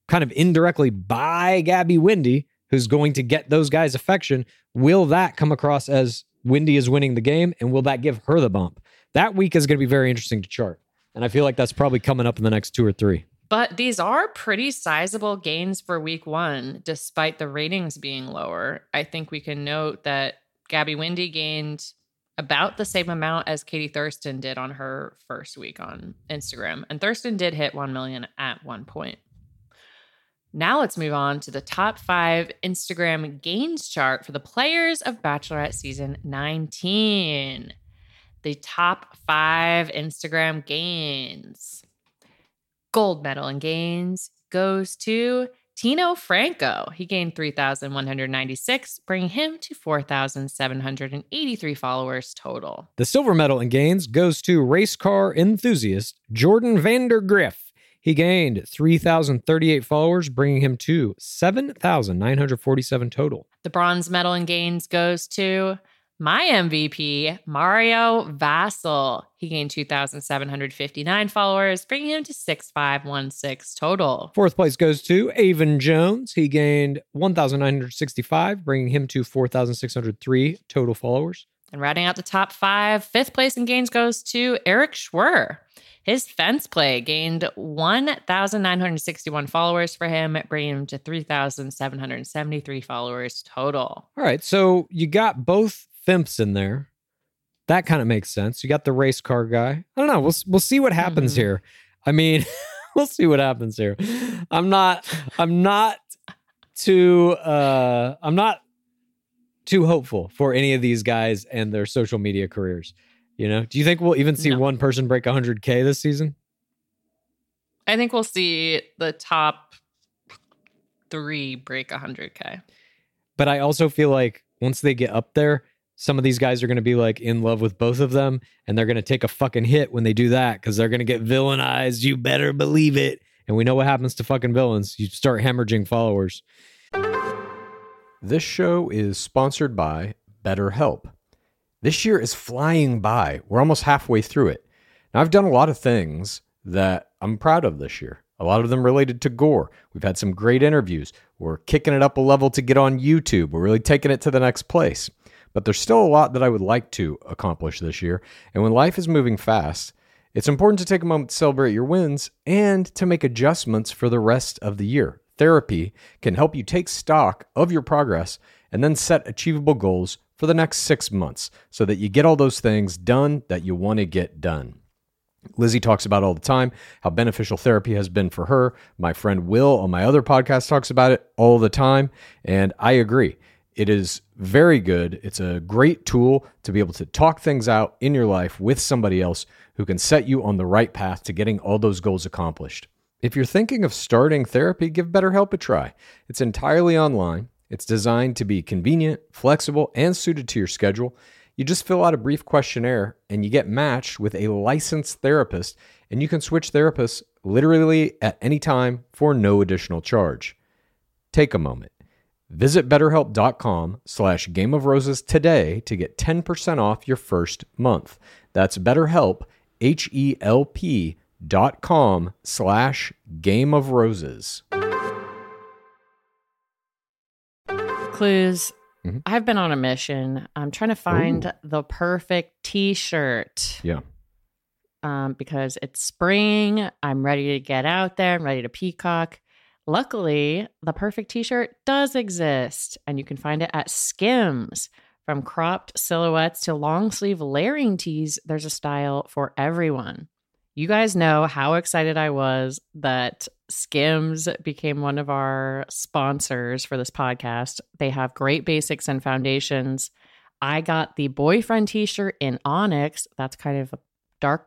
kind of indirectly by Gabby Wendy, who's going to get those guys' affection, will that come across as Wendy is winning the game? And will that give her the bump? That week is going to be very interesting to chart. And I feel like that's probably coming up in the next two or three. But these are pretty sizable gains for week one, despite the ratings being lower. I think we can note that Gabby Wendy gained about the same amount as Katie Thurston did on her first week on Instagram. And Thurston did hit one million at one point. Now let's move on to the top five Instagram gains chart for the players of Bachelorette season nineteen. The top five Instagram gains. Gold medal in gains goes to Tino Franco. He gained three thousand one hundred ninety-six, bringing him to four thousand seven hundred eighty-three followers total. The silver medal in gains goes to race car enthusiast Jordan Vandergriff. He gained three thousand thirty-eight followers, bringing him to seven thousand nine hundred forty-seven total. The bronze medal in gains goes to my M V P, Mario Vassal. He gained two thousand seven hundred fifty-nine followers, bringing him to six thousand five hundred sixteen total. Fourth place goes to Avon Jones. He gained one thousand nine hundred sixty-five, bringing him to four thousand six hundred three total followers. And rounding out the top five, fifth place in gains goes to Eric Schwer. His fence play gained one thousand nine hundred sixty-one followers for him, bringing him to three thousand seven hundred seventy-three followers total. All right, so you got both Fimps in there. That kind of makes sense. You got the race car guy. I don't know. We'll we'll see what happens mm-hmm. here. I mean, we'll see what happens here. I'm not. I'm not too. Uh, I'm not too hopeful for any of these guys and their social media careers. You know? Do you think we'll even see no. one person break one hundred K this season? I think we'll see the top three break one hundred K. But I also feel like once they get up there, some of these guys are going to be like in love with both of them, and they're going to take a fucking hit when they do that because they're going to get villainized. You better believe it. And we know what happens to fucking villains. You start hemorrhaging followers. This show is sponsored by BetterHelp. This year is flying by. We're almost halfway through it. Now, I've done a lot of things that I'm proud of this year. A lot of them related to gore. We've had some great interviews. We're kicking it up a level to get on YouTube. We're really taking it to the next place. But there's still a lot that I would like to accomplish this year. And when life is moving fast, it's important to take a moment to celebrate your wins and to make adjustments for the rest of the year. Therapy can help you take stock of your progress and then set achievable goals for the next six months so that you get all those things done that you want to get done. Lizzie talks about all the time how beneficial therapy has been for her. My friend Will on my other podcast talks about it all the time, and I agree. It is very good. It's a great tool to be able to talk things out in your life with somebody else who can set you on the right path to getting all those goals accomplished. If you're thinking of starting therapy, give BetterHelp a try. It's entirely online. It's designed to be convenient, flexible, and suited to your schedule. You just fill out a brief questionnaire and you get matched with a licensed therapist, and you can switch therapists literally at any time for no additional charge. Take a moment. Visit BetterHelp.com slash Game of Roses today to get ten percent off your first month. That's BetterHelp, H E L P dot com slash Game of Roses. Clues. Mm-hmm. I've been on a mission. I'm trying to find Ooh. the perfect T-shirt. Yeah. Um, because it's spring. I'm ready to get out there. I'm ready to peacock. Luckily, the perfect T-shirt does exist, and you can find it at Skims. From cropped silhouettes to long sleeve layering tees, there's a style for everyone. You guys know how excited I was that Skims became one of our sponsors for this podcast. They have great basics and foundations. I got the boyfriend T-shirt in onyx. That's kind of a dark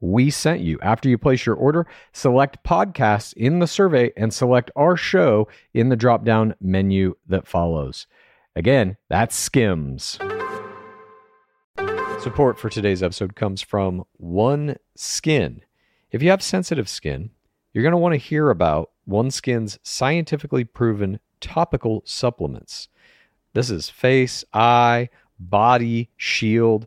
we sent you. After you place your order, select podcasts in the survey and select our show in the drop-down menu that follows. Again, that's Skims. Support for today's episode comes from OneSkin. If you have sensitive skin, you're going to want to hear about OneSkin's scientifically proven topical supplements. This is face, eye, body, shield,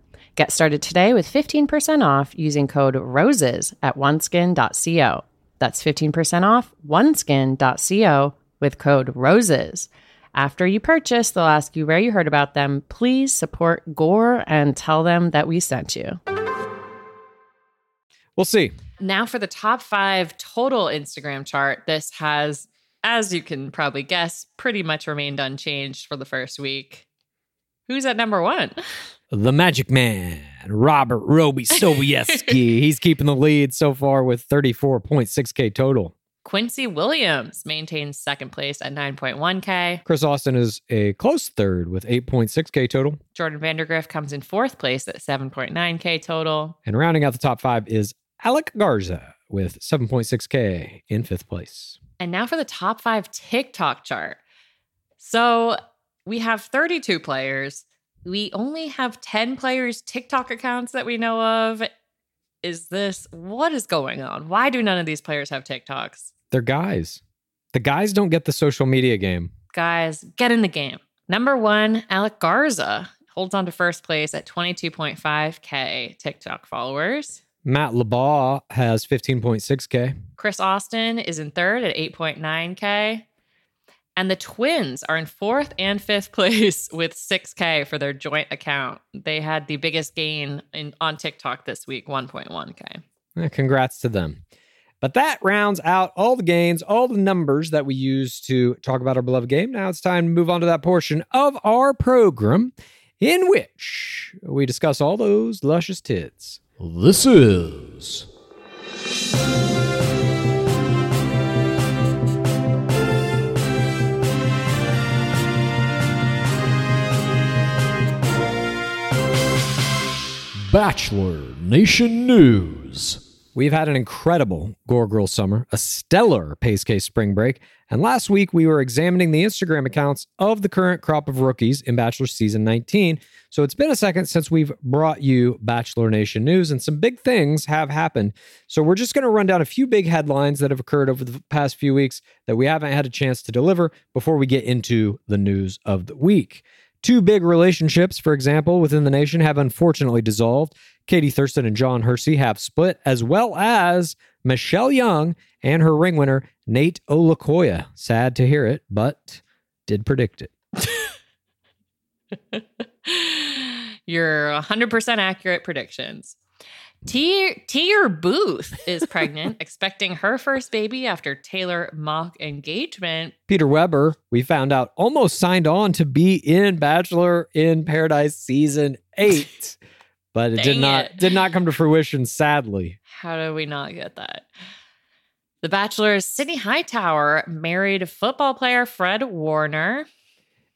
Get started today with fifteen percent off using code ROSES at oneskin dot co. That's fifteen percent off oneskin dot co with code ROSES. After you purchase, they'll ask you where you heard about them. Please support Gore and tell them that we sent you. We'll see. Now for the top five total Instagram chart. This has, as you can probably guess, pretty much remained unchanged for the first week. Who's at number one? The Magic Man, Robert Roby Sobieski. He's keeping the lead so far with thirty-four point six K total. Quincy Williams maintains second place at nine point one K. Chris Austin is a close third with eight point six K total. Jordan Vandergriff comes in fourth place at seven point nine K total. And rounding out the top five is Alec Garza with seven point six K in fifth place. And now for the top five TikTok chart. So we have thirty-two players. We only have ten players' TikTok accounts that we know of. Is this, what is going on? Why do none of these players have TikToks? They're guys. The guys don't get the social media game. Guys, get in the game. Number one, Alec Garza holds on to first place at twenty-two point five K TikTok followers. Matt LeBaugh has fifteen point six K. Chris Austin is in third at eight point nine K. And the twins are in fourth and fifth place with six K for their joint account. They had the biggest gain in, on TikTok this week, one point one K. Congrats to them. But that rounds out all the gains, all the numbers that we use to talk about our beloved game. Now it's time to move on to that portion of our program in which we discuss all those luscious tits. This is... Bachelor Nation News. We've had an incredible Gore Girl summer, a stellar Pace Case spring break, and last week we were examining the Instagram accounts of the current crop of rookies in Bachelor Season nineteen, so it's been a second since we've brought you Bachelor Nation news, and some big things have happened. So we're just going to run down a few big headlines that have occurred over the past few weeks that we haven't had a chance to deliver before we get into the news of the week. Two big relationships, for example, within the nation have unfortunately dissolved. Katie Thurston and John Hersey have split, as well as Michelle Young and her ring winner, Nate Olakoya. Sad to hear it, but did predict it. Your one hundred percent accurate predictions. T- Tier Booth is pregnant, expecting her first baby after Taylor mock engagement. Peter Weber, we found out, almost signed on to be in Bachelor in Paradise Season eight, but it did not it. did not come to fruition, sadly. How do we not get that? The Bachelor's Sydney Hightower married football player Fred Warner.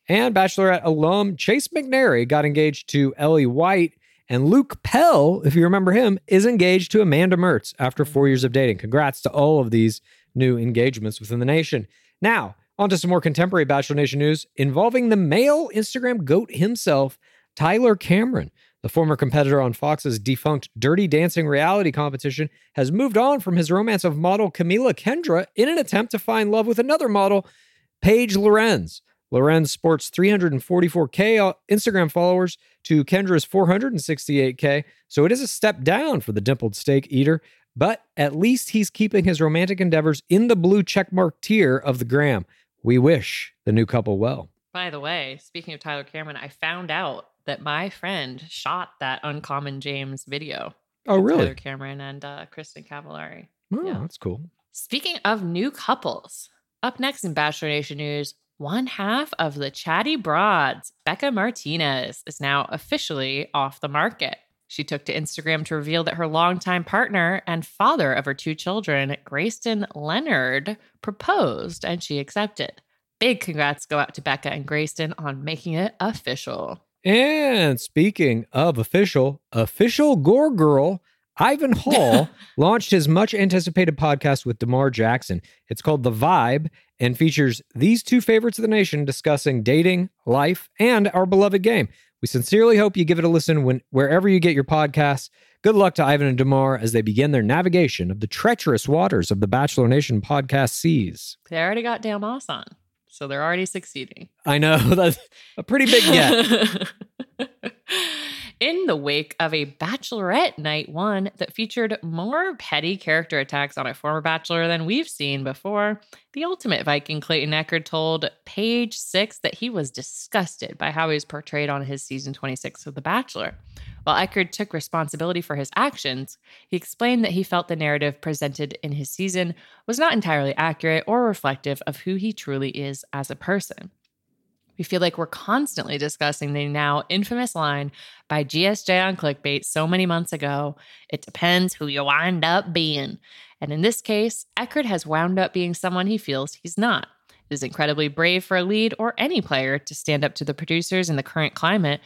And Bachelorette alum Chase McNary got engaged to Ellie White. And Luke Pell, if you remember him, is engaged to Amanda Mertz after four years of dating. Congrats to all of these new engagements within the nation. Now, on to some more contemporary Bachelor Nation news involving the male Instagram goat himself, Tyler Cameron. The former competitor on Fox's defunct Dirty Dancing reality competition has moved on from his romance of model Camila Kendra in an attempt to find love with another model, Paige Lorenz. Lorenz sports three hundred forty-four thousand Instagram followers to Kendra's four hundred sixty-eight thousand, so it is a step down for the dimpled steak eater, but at least he's keeping his romantic endeavors in the blue checkmark tier of the gram. We wish the new couple well. By the way, speaking of Tyler Cameron, I found out that my friend shot that Uncommon James video. Oh, really? Tyler Cameron and uh, Kristen Cavallari. Oh, yeah. That's cool. Speaking of new couples, up next in Bachelor Nation news, one half of the Chatty Broads, Becca Martinez, is now officially off the market. She took to Instagram to reveal that her longtime partner and father of her two children, Grayston Leonard, proposed and she accepted. Big congrats go out to Becca and Grayston on making it official. And speaking of official, official Gore Girl, Ivan Hall launched his much-anticipated podcast with Damar Jackson. It's called The Vibe and features these two favorites of the nation discussing dating, life, and our beloved game. We sincerely hope you give it a listen when, wherever you get your podcasts. Good luck to Ivan and Damar as they begin their navigation of the treacherous waters of the Bachelor Nation podcast seas. They already got Damas on, so they're already succeeding. I know. That's a pretty big get. In the wake of a Bachelorette Night One that featured more petty character attacks on a former bachelor than we've seen before, the ultimate Viking Clayton Echard told Page Six that he was disgusted by how he was portrayed on his season twenty-six of The Bachelor. While Echard took responsibility for his actions, he explained that he felt the narrative presented in his season was not entirely accurate or reflective of who he truly is as a person. We feel like we're constantly discussing the now infamous line by G S J on Clickbait so many months ago, it depends who you wind up being. And in this case, Echard has wound up being someone he feels he's not. It is incredibly brave for a lead or any player to stand up to the producers in the current climate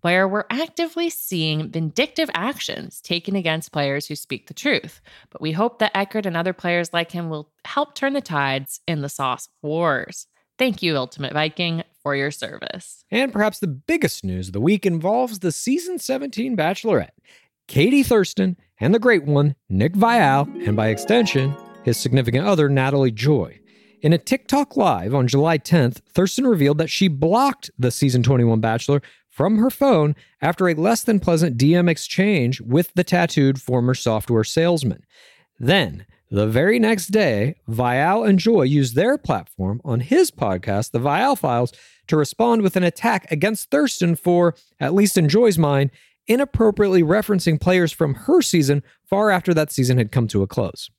where we're actively seeing vindictive actions taken against players who speak the truth. But we hope that Echard and other players like him will help turn the tides in the sauce wars. Thank you, Ultimate Viking, for your service. And perhaps the biggest news of the week involves the season seventeen Bachelorette, Katie Thurston, and the great one, Nick Viall, and by extension, his significant other, Natalie Joy. In a TikTok Live on July tenth, Thurston revealed that she blocked the season twenty-one Bachelor from her phone after a less than pleasant D M exchange with the tattooed former software salesman. Then, the very next day, Viall and Joy used their platform on his podcast, The Viall Files, to respond with an attack against Thurston for, at least in Joy's mind, inappropriately referencing players from her season far after that season had come to a close.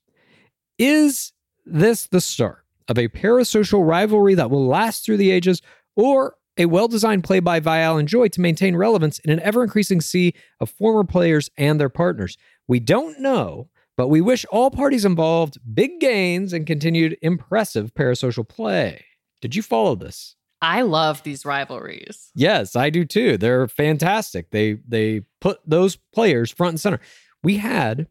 Is this the start of a parasocial rivalry that will last through the ages, or a well-designed play by Viall and Joy to maintain relevance in an ever-increasing sea of former players and their partners? We don't know, but we wish all parties involved big gains and continued impressive parasocial play. Did you follow this? I love these rivalries. Yes, I do too. They're fantastic. They they put those players front and center. We had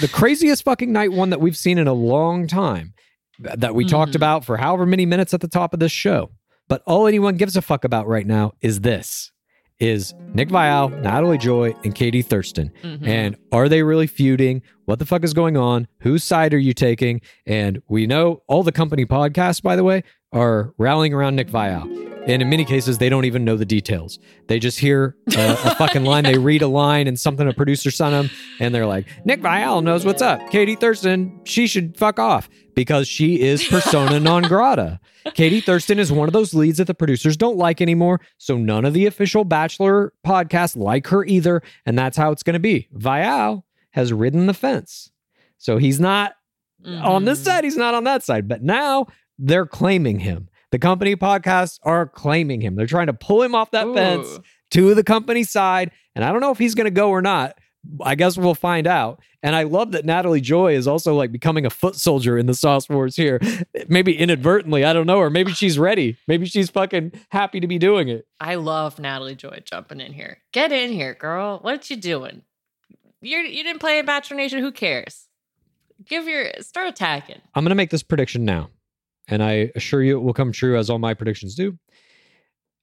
the craziest fucking night one that we've seen in a long time that we mm-hmm. talked about for however many minutes at the top of this show. But all anyone gives a fuck about right now is this, is Nick Viall, Natalie Joy, and Katie Thurston. Mm-hmm. And are they really feuding? What the fuck is going on? Whose side are you taking? And we know all the company podcasts, by the way, are rallying around Nick Viall. And in many cases, they don't even know the details. They just hear a, a fucking line. yeah. They read a line and something a producer sent them. And they're like, Nick Viall knows what's up. Katie Thurston, she should fuck off because she is persona non grata. Katie Thurston is one of those leads that the producers don't like anymore. So none of the official Bachelor podcasts like her either. And that's how it's going to be. Viall has ridden the fence. So he's not mm-hmm. on this side. He's not on that side. But now they're claiming him. The company podcasts are claiming him. They're trying to pull him off that Ooh. fence to the company side. And I don't know if he's going to go or not. I guess we'll find out. And I love that Natalie Joy is also like becoming a foot soldier in the Sauce Wars here. Maybe inadvertently, I don't know. Or maybe she's ready. Maybe she's fucking happy to be doing it. I love Natalie Joy jumping in here. Get in here, girl. What you doing? You're, you didn't play in Bachelor Nation. Who cares? Give your, start attacking. I'm going to make this prediction now. And I assure you it will come true, as all my predictions do.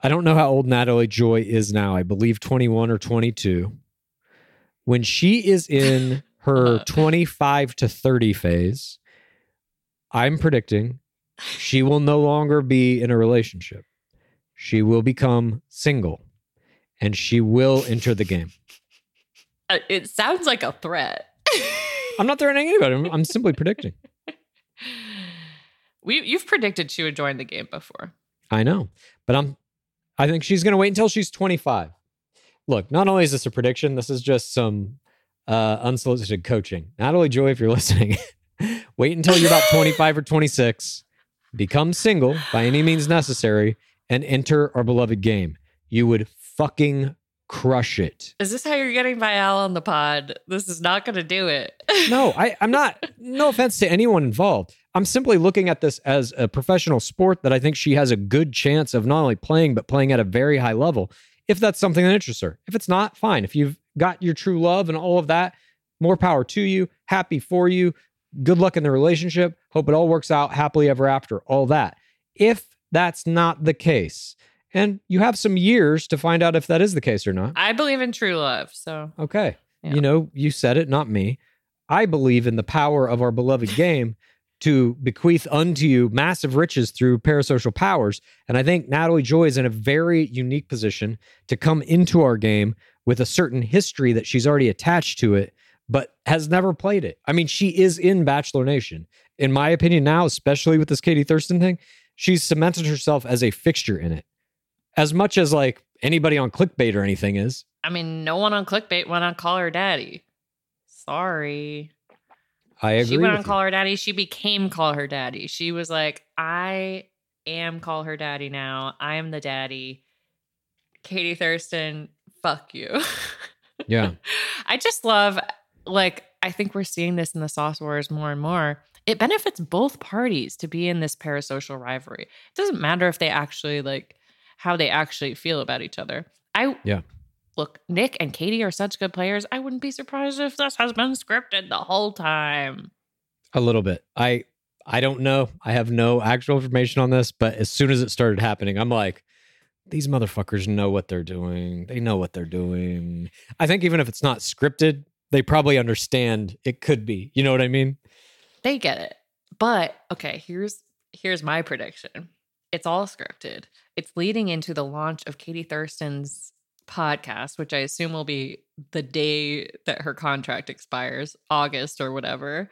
I don't know how old Natalie Joy is now. I believe twenty-one or twenty-two. When she is in her twenty-five to thirty phase, I'm predicting she will no longer be in a relationship. She will become single. And she will enter the game. It sounds like a threat. I'm not threatening anybody. I'm, I'm simply predicting. We, you've predicted she would join the game before. I know, but I'm, I think she's going to wait until she's twenty-five. Look, not only is this a prediction, this is just some uh, unsolicited coaching. Natalie Joy, if you're listening, wait until you're about twenty-five or twenty-six, become single by any means necessary, and enter our beloved game. You would fucking crush it. Is this how you're getting Viall on the pod? This is not going to do it. No, I, I'm not. No offense to anyone involved. I'm simply looking at this as a professional sport that I think she has a good chance of not only playing, but playing at a very high level. If that's something that interests her. If it's not, fine. If you've got your true love and all of that, more power to you. Happy for you. Good luck in the relationship. Hope it all works out happily ever after. All that. If that's not the case, and you have some years to find out if that is the case or not. I believe in true love, so. Okay. Yeah. You know, you said it, not me. I believe in the power of our beloved game to bequeath unto you massive riches through parasocial powers. And I think Natalie Joy is in a very unique position to come into our game with a certain history that she's already attached to it, but has never played it. I mean, she is in Bachelor Nation. In my opinion now, especially with this Katie Thurston thing, she's cemented herself as a fixture in it. As much as, like, anybody on clickbait or anything is. I mean, no one on clickbait went on Call Her Daddy. Sorry. I agree. She went on Call Her Daddy. She became Call Her Daddy. She was like, I am Call Her Daddy now. I am the daddy. Katie Thurston, fuck you. Yeah. I just love, like, I think we're seeing this in the Sauce Wars more and more. It benefits both parties to be in this parasocial rivalry. It doesn't matter if they actually, like, how they actually feel about each other. I yeah. Look, Nick and Katie are such good players. I wouldn't be surprised if this has been scripted the whole time. A little bit. I I don't know. I have no actual information on this, but as soon as it started happening, I'm like, these motherfuckers know what they're doing. They know what they're doing. I think even if it's not scripted, they probably understand it could be. You know what I mean? They get it. But okay, here's here's my prediction. It's all scripted. It's leading into the launch of Katie Thurston's podcast, which I assume will be the day that her contract expires, August or whatever.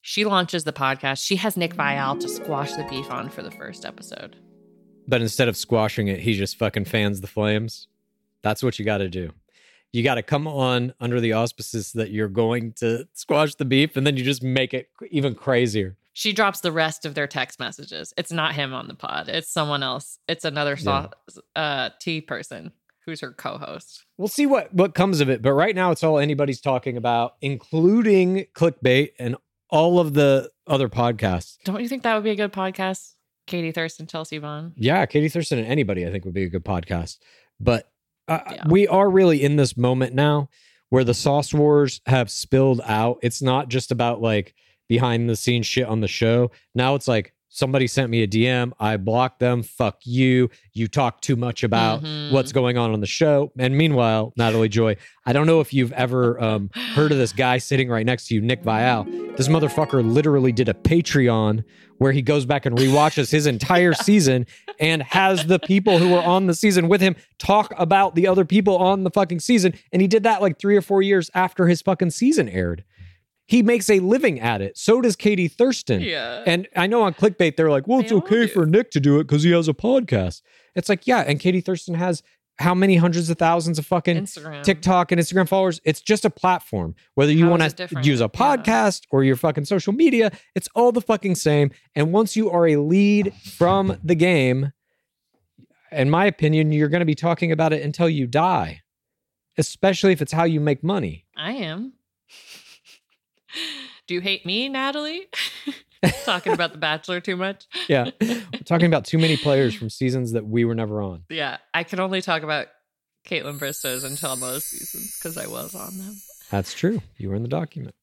She launches the podcast. She has Nick Viall to squash the beef on for the first episode. But instead of squashing it, he just fucking fans the flames. That's what you got to do. You got to come on under the auspices that you're going to squash the beef, and then you just make it even crazier. She drops the rest of their text messages. It's not him on the pod. It's someone else. It's another sauce, yeah. uh, tea person who's her co-host. We'll see what, what comes of it. But right now, it's all anybody's talking about, including clickbait and all of the other podcasts. Don't you think that would be a good podcast? Katie Thurston, Chelsea Vaughn. Yeah, Katie Thurston and anybody I think would be a good podcast. But uh, yeah. we are really in this moment now where the Sauce Wars have spilled out. It's not just about like behind the scenes shit on the show. Now it's like, somebody sent me a D M. I blocked them. Fuck you. You talk too much about mm-hmm. what's going on on the show. And meanwhile, Natalie Joy, I don't know if you've ever um, heard of this guy sitting right next to you, Nick Viall. This motherfucker literally did a Patreon where he goes back and rewatches his entire season and has the people who were on the season with him talk about the other people on the fucking season. And he did that like three or four years after his fucking season aired. He makes a living at it. So does Katie Thurston. Yeah. And I know on clickbait, they're like, well, it's okay for Nick to do it because he has a podcast. It's like, yeah. And Katie Thurston has how many hundreds of thousands of fucking Instagram. TikTok and Instagram followers? It's just a platform. Whether you want to use a podcast yeah. or your fucking social media, it's all the fucking same. And once you are a lead from the game, in my opinion, you're going to be talking about it until you die, especially if it's how you make money. I am. Do you hate me, Natalie? Talking about The Bachelor too much? Yeah. We're talking about too many players from seasons that we were never on. Yeah. I can only talk about Kaitlyn Bristowe's until those seasons because I was on them. That's true. You were in the document.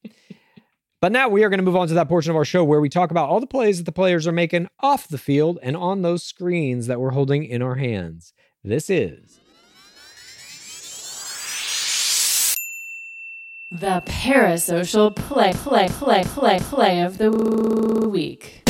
But now we are going to move on to that portion of our show where we talk about all the plays that the players are making off the field and on those screens that we're holding in our hands. This is... The parasocial play, play, play, play, play of the week.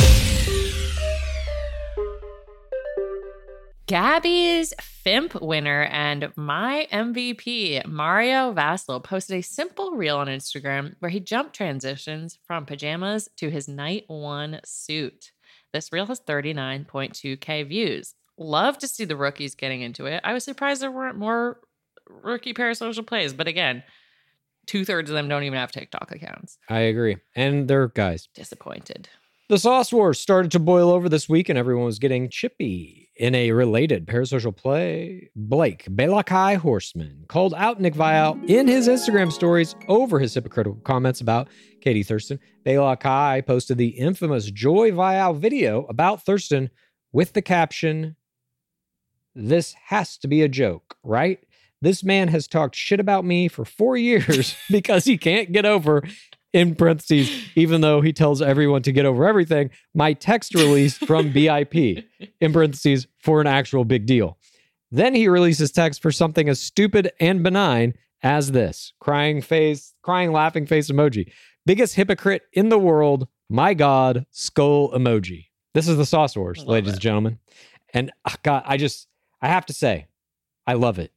Gabby's F I M P winner and my M V P, Mario Vassal, posted a simple reel on Instagram where he jump transitions from pajamas to his night one suit. This reel has thirty-nine point two K views. Love to see the rookies getting into it. I was surprised there weren't more rookie parasocial plays, but again... two thirds of them don't even have TikTok accounts. I agree. And they're guys. Disappointed. The Sauce Wars started to boil over this week and everyone was getting chippy. In a related parasocial play, Blake Belakai Horseman called out Nick Viall in his Instagram stories over his hypocritical comments about Katie Thurston. Belakai posted the infamous Joy Viall video about Thurston with the caption, "This has to be a joke, right? This man has talked shit about me for four years because he can't get over," in parentheses, "even though he tells everyone to get over everything, my text release from B I P, in parentheses, for an actual big deal. Then he releases text for something as stupid and benign as this, crying face, crying laughing face emoji. Biggest hypocrite in the world, my God, skull emoji." This is the Sauce Wars, ladies and gentlemen. And oh God, I just, I have to say, I love it.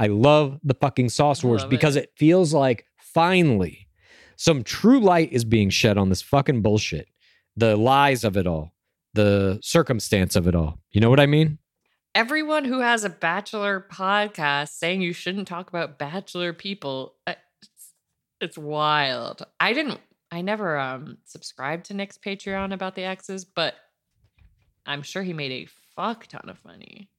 I love the fucking Sauce Wars because it. it feels like finally some true light is being shed on this fucking bullshit. The lies of it all. The circumstance of it all. You know what I mean? Everyone who has a Bachelor podcast saying you shouldn't talk about Bachelor people. It's, it's wild. I didn't, I never um, subscribed to Nick's Patreon about the exes, but I'm sure he made a fuck ton of money.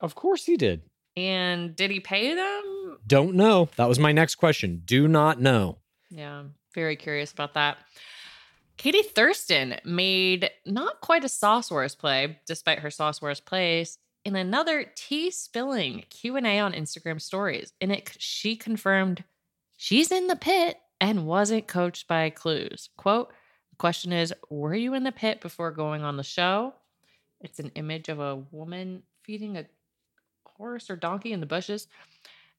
Of course he did. And did he pay them? Don't know. That was my next question. Do not know. Yeah, I'm very curious about that. Katie Thurston made not quite a Sauce Wars play, despite her Sauce Wars plays, in another tea spilling Q and A on Instagram stories. In it, she confirmed she's in the pit and wasn't coached by clues. Quote, "The question is, were you in the pit before going on the show?" It's an image of a woman feeding a horse or donkey in the bushes.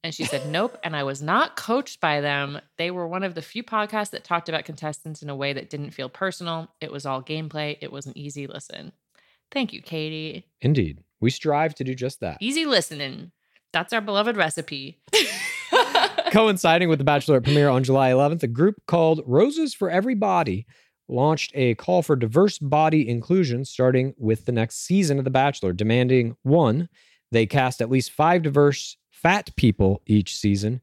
And she said, "Nope. And I was not coached by them. They were one of the few podcasts that talked about contestants in a way that didn't feel personal. It was all gameplay. It was an easy listen." Thank you, Katie. Indeed. We strive to do just that. Easy listening. That's our beloved recipe. Coinciding with the Bachelorette premiere on July eleventh, a group called Roses for Everybody launched a call for diverse body inclusion starting with the next season of The Bachelor, demanding one, they cast at least five diverse fat people each season.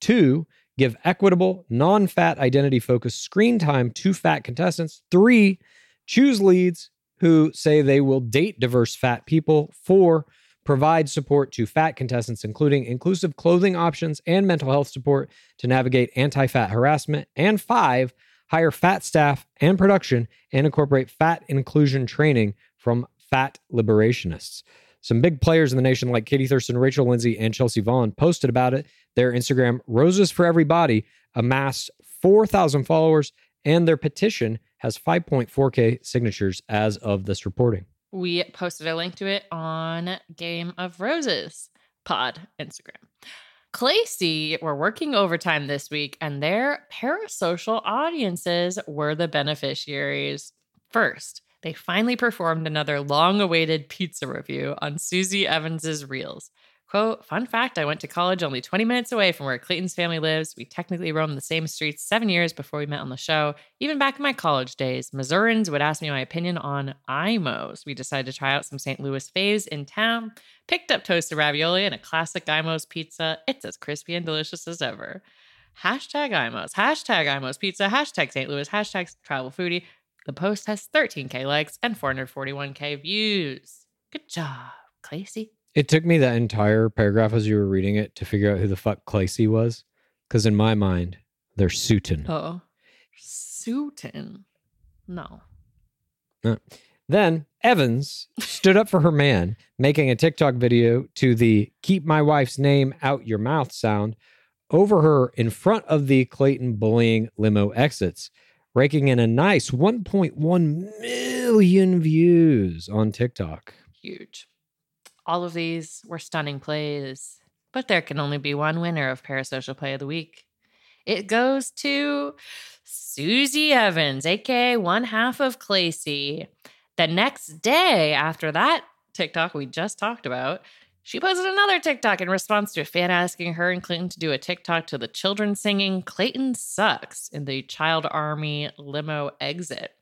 Two, give equitable, non-fat identity-focused screen time to fat contestants. Three, choose leads who say they will date diverse fat people. Four, provide support to fat contestants, including inclusive clothing options and mental health support to navigate anti-fat harassment. And five, hire fat staff and production and incorporate fat inclusion training from fat liberationists. Some big players in the nation like Katie Thurston, Rachel Lindsay, and Chelsea Vaughn posted about it. Their Instagram, Roses for Everybody, amassed four thousand followers, and their petition has five point four K signatures as of this reporting. We posted a link to it on Game of Roses pod Instagram. Clacy were working overtime this week, and their parasocial audiences were the beneficiaries. First, they finally performed another long-awaited pizza review on Susie Evans' Reels. Quote, fun fact, I went to college only twenty minutes away from where Clayton's family lives. We technically roamed the same streets seven years before we met on the show. Even back in my college days, Missourians would ask me my opinion on I M Os. We decided to try out some Saint Louis faves in town, picked up toasted ravioli and a classic I M Os pizza. It's as crispy and delicious as ever. Hashtag I M Os, hashtag I M Os pizza, hashtag Saint Louis, hashtag travel foodie. The post has thirteen K likes and four hundred forty-one K views. Good job, Clacy. It took me that entire paragraph as you were reading it to figure out who the fuck Clacy was. Because in my mind, they're Sutton. Oh, Sutton. No. Uh, then Evans stood up for her man, making a TikTok video to the keep my wife's name out your mouth sound over her in front of the Clayton bullying limo exits, raking in a nice one point one million views on TikTok. Huge. All of these were stunning plays, but there can only be one winner of Parasocial Play of the Week. It goes to Susie Evans, a k a one half of Clacy. The next day after that TikTok we just talked about, she posted another TikTok in response to a fan asking her and Clayton to do a TikTok to the children singing Clayton Sucks in the Child Army limo exit.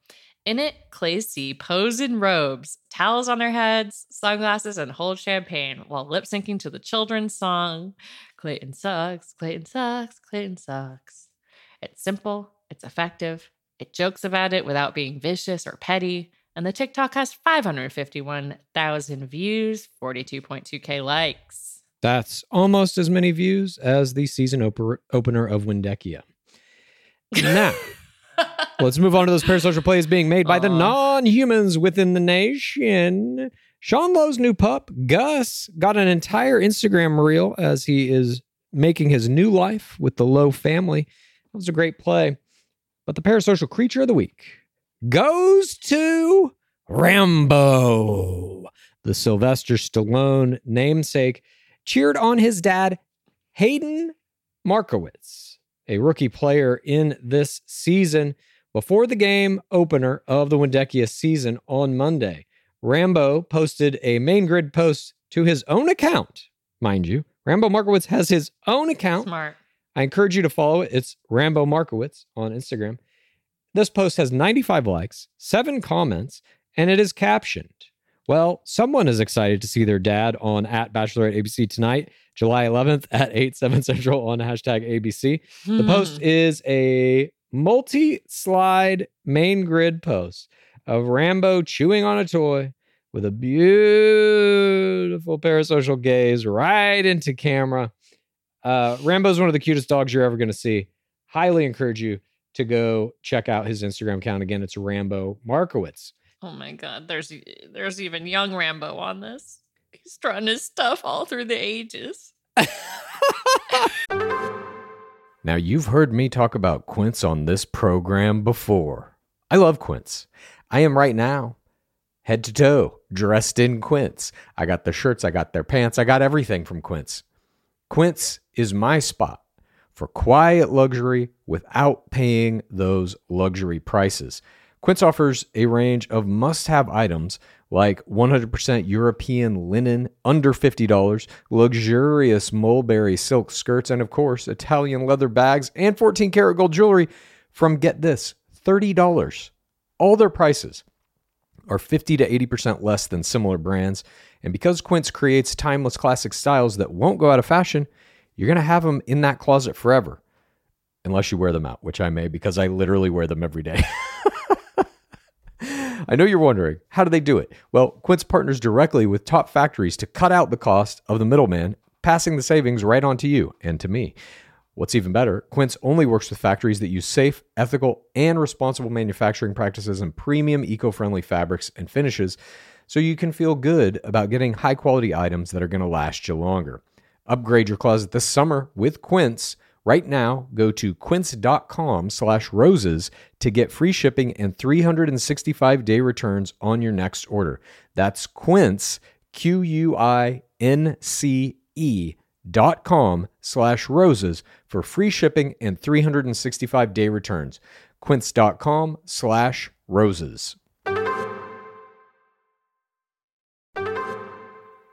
In it, Clacy posed in robes, towels on their heads, sunglasses, and whole champagne while lip-syncing to the children's song, Clayton Sucks, Clayton Sucks, Clayton Sucks. It's simple, it's effective, it jokes about it without being vicious or petty, and the TikTok has five hundred fifty-one thousand views, forty-two point two K likes. That's almost as many views as the season oper- opener of Windekia. Now... Let's move on to those parasocial plays being made by Aww. The non-humans within the nation. Sean Lowe's new pup, Gus, got an entire Instagram reel as he is making his new life with the Lowe family. It was a great play. But the parasocial creature of the week goes to Rambo. The Sylvester Stallone namesake cheered on his dad, Hayden Markowitz, a rookie player in this season. Before the game opener of the Windekia season on Monday, Rambo posted a main grid post to his own account, mind you. Rambo Markowitz has his own account. Smart. I encourage you to follow it. It's Rambo Markowitz on Instagram. This post has ninety-five likes, seven comments, and it is captioned. Well, someone is excited to see their dad on at Bachelorette A B C tonight, July eleventh at eight, seven Central on hashtag A B C. Mm. The post is a multi-slide main grid post of Rambo chewing on a toy with a beautiful parasocial gaze right into camera. Uh, Rambo's one of the cutest dogs you're ever going to see. Highly encourage you to go check out his Instagram account. Again, it's Rambo Markowitz. Oh my God, there's there's even young Rambo on this. He's drawing his stuff all through the ages. Now, you've heard me talk about Quince on this program before. I love Quince. I am right now, head to toe, dressed in Quince. I got their shirts, I got their pants, I got everything from Quince. Quince is my spot for quiet luxury without paying those luxury prices. Quince offers a range of must-have items like one hundred percent European linen under fifty dollars, luxurious mulberry silk skirts, and of course, Italian leather bags and fourteen karat gold jewelry from, get this, thirty dollars. All their prices are fifty to eighty percent less than similar brands. And because Quince creates timeless classic styles that won't go out of fashion, you're going to have them in that closet forever. Unless you wear them out, which I may, because I literally wear them every day. I know you're wondering, how do they do it? Well, Quince partners directly with top factories to cut out the cost of the middleman, passing the savings right on to you and to me. What's even better, Quince only works with factories that use safe, ethical, and responsible manufacturing practices and premium eco-friendly fabrics and finishes. so you can feel good about getting high-quality items that are going to last you longer. Upgrade your closet this summer with Quince. Right now, go to quince.com slash roses to get free shipping and three hundred sixty-five day returns on your next order. That's Quince, Q U I N C E dot com slash roses for free shipping and three hundred sixty-five day returns. Quince.com slash roses.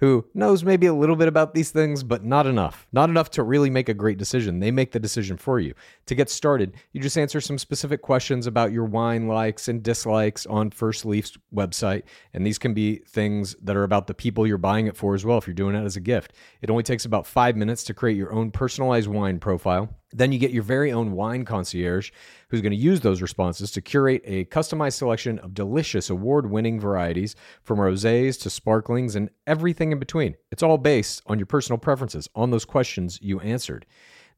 who knows maybe a little bit about these things, but not enough. Not enough to really make a great decision. They make the decision for you. To get started, you just answer some specific questions about your wine likes and dislikes on First Leaf's website, and these can be things that are about the people you're buying it for as well if you're doing it as a gift. It only takes about five minutes to create your own personalized wine profile. Then you get your very own wine concierge who's going to use those responses to curate a customized selection of delicious award-winning varieties from rosés to sparklings and everything in between. It's all based on your personal preferences, on those questions you answered.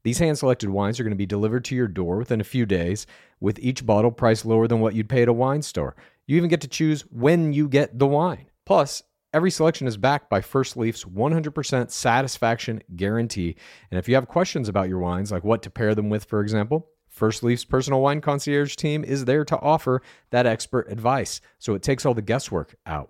These hand-selected wines are going to be delivered to your door within a few days, with each bottle priced lower than what you'd pay at a wine store. You even get to choose when you get the wine. Plus, every selection is backed by First Leaf's one hundred percent satisfaction guarantee. And if you have questions about your wines, like what to pair them with, for example, First Leaf's personal wine concierge team is there to offer that expert advice, so it takes all the guesswork out.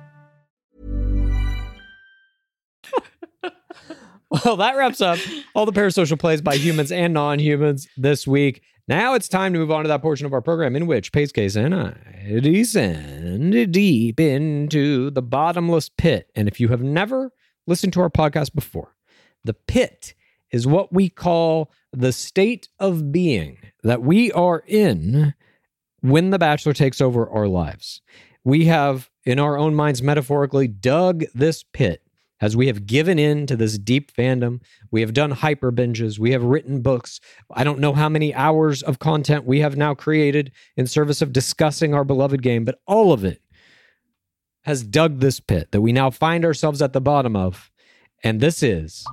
Well, that wraps up all the parasocial plays by humans and non-humans this week. Now it's time to move on to that portion of our program in which Pace Case and I descend deep into the bottomless pit. And if you have never listened to our podcast before, the pit is what we call the state of being that we are in when The Bachelor takes over our lives. We have, in our own minds, metaphorically dug this pit. As we have given in to this deep fandom, we have done hyper binges, we have written books. I don't know how many hours of content we have now created in service of discussing our beloved game, but all of it has dug this pit that we now find ourselves at the bottom of. And this is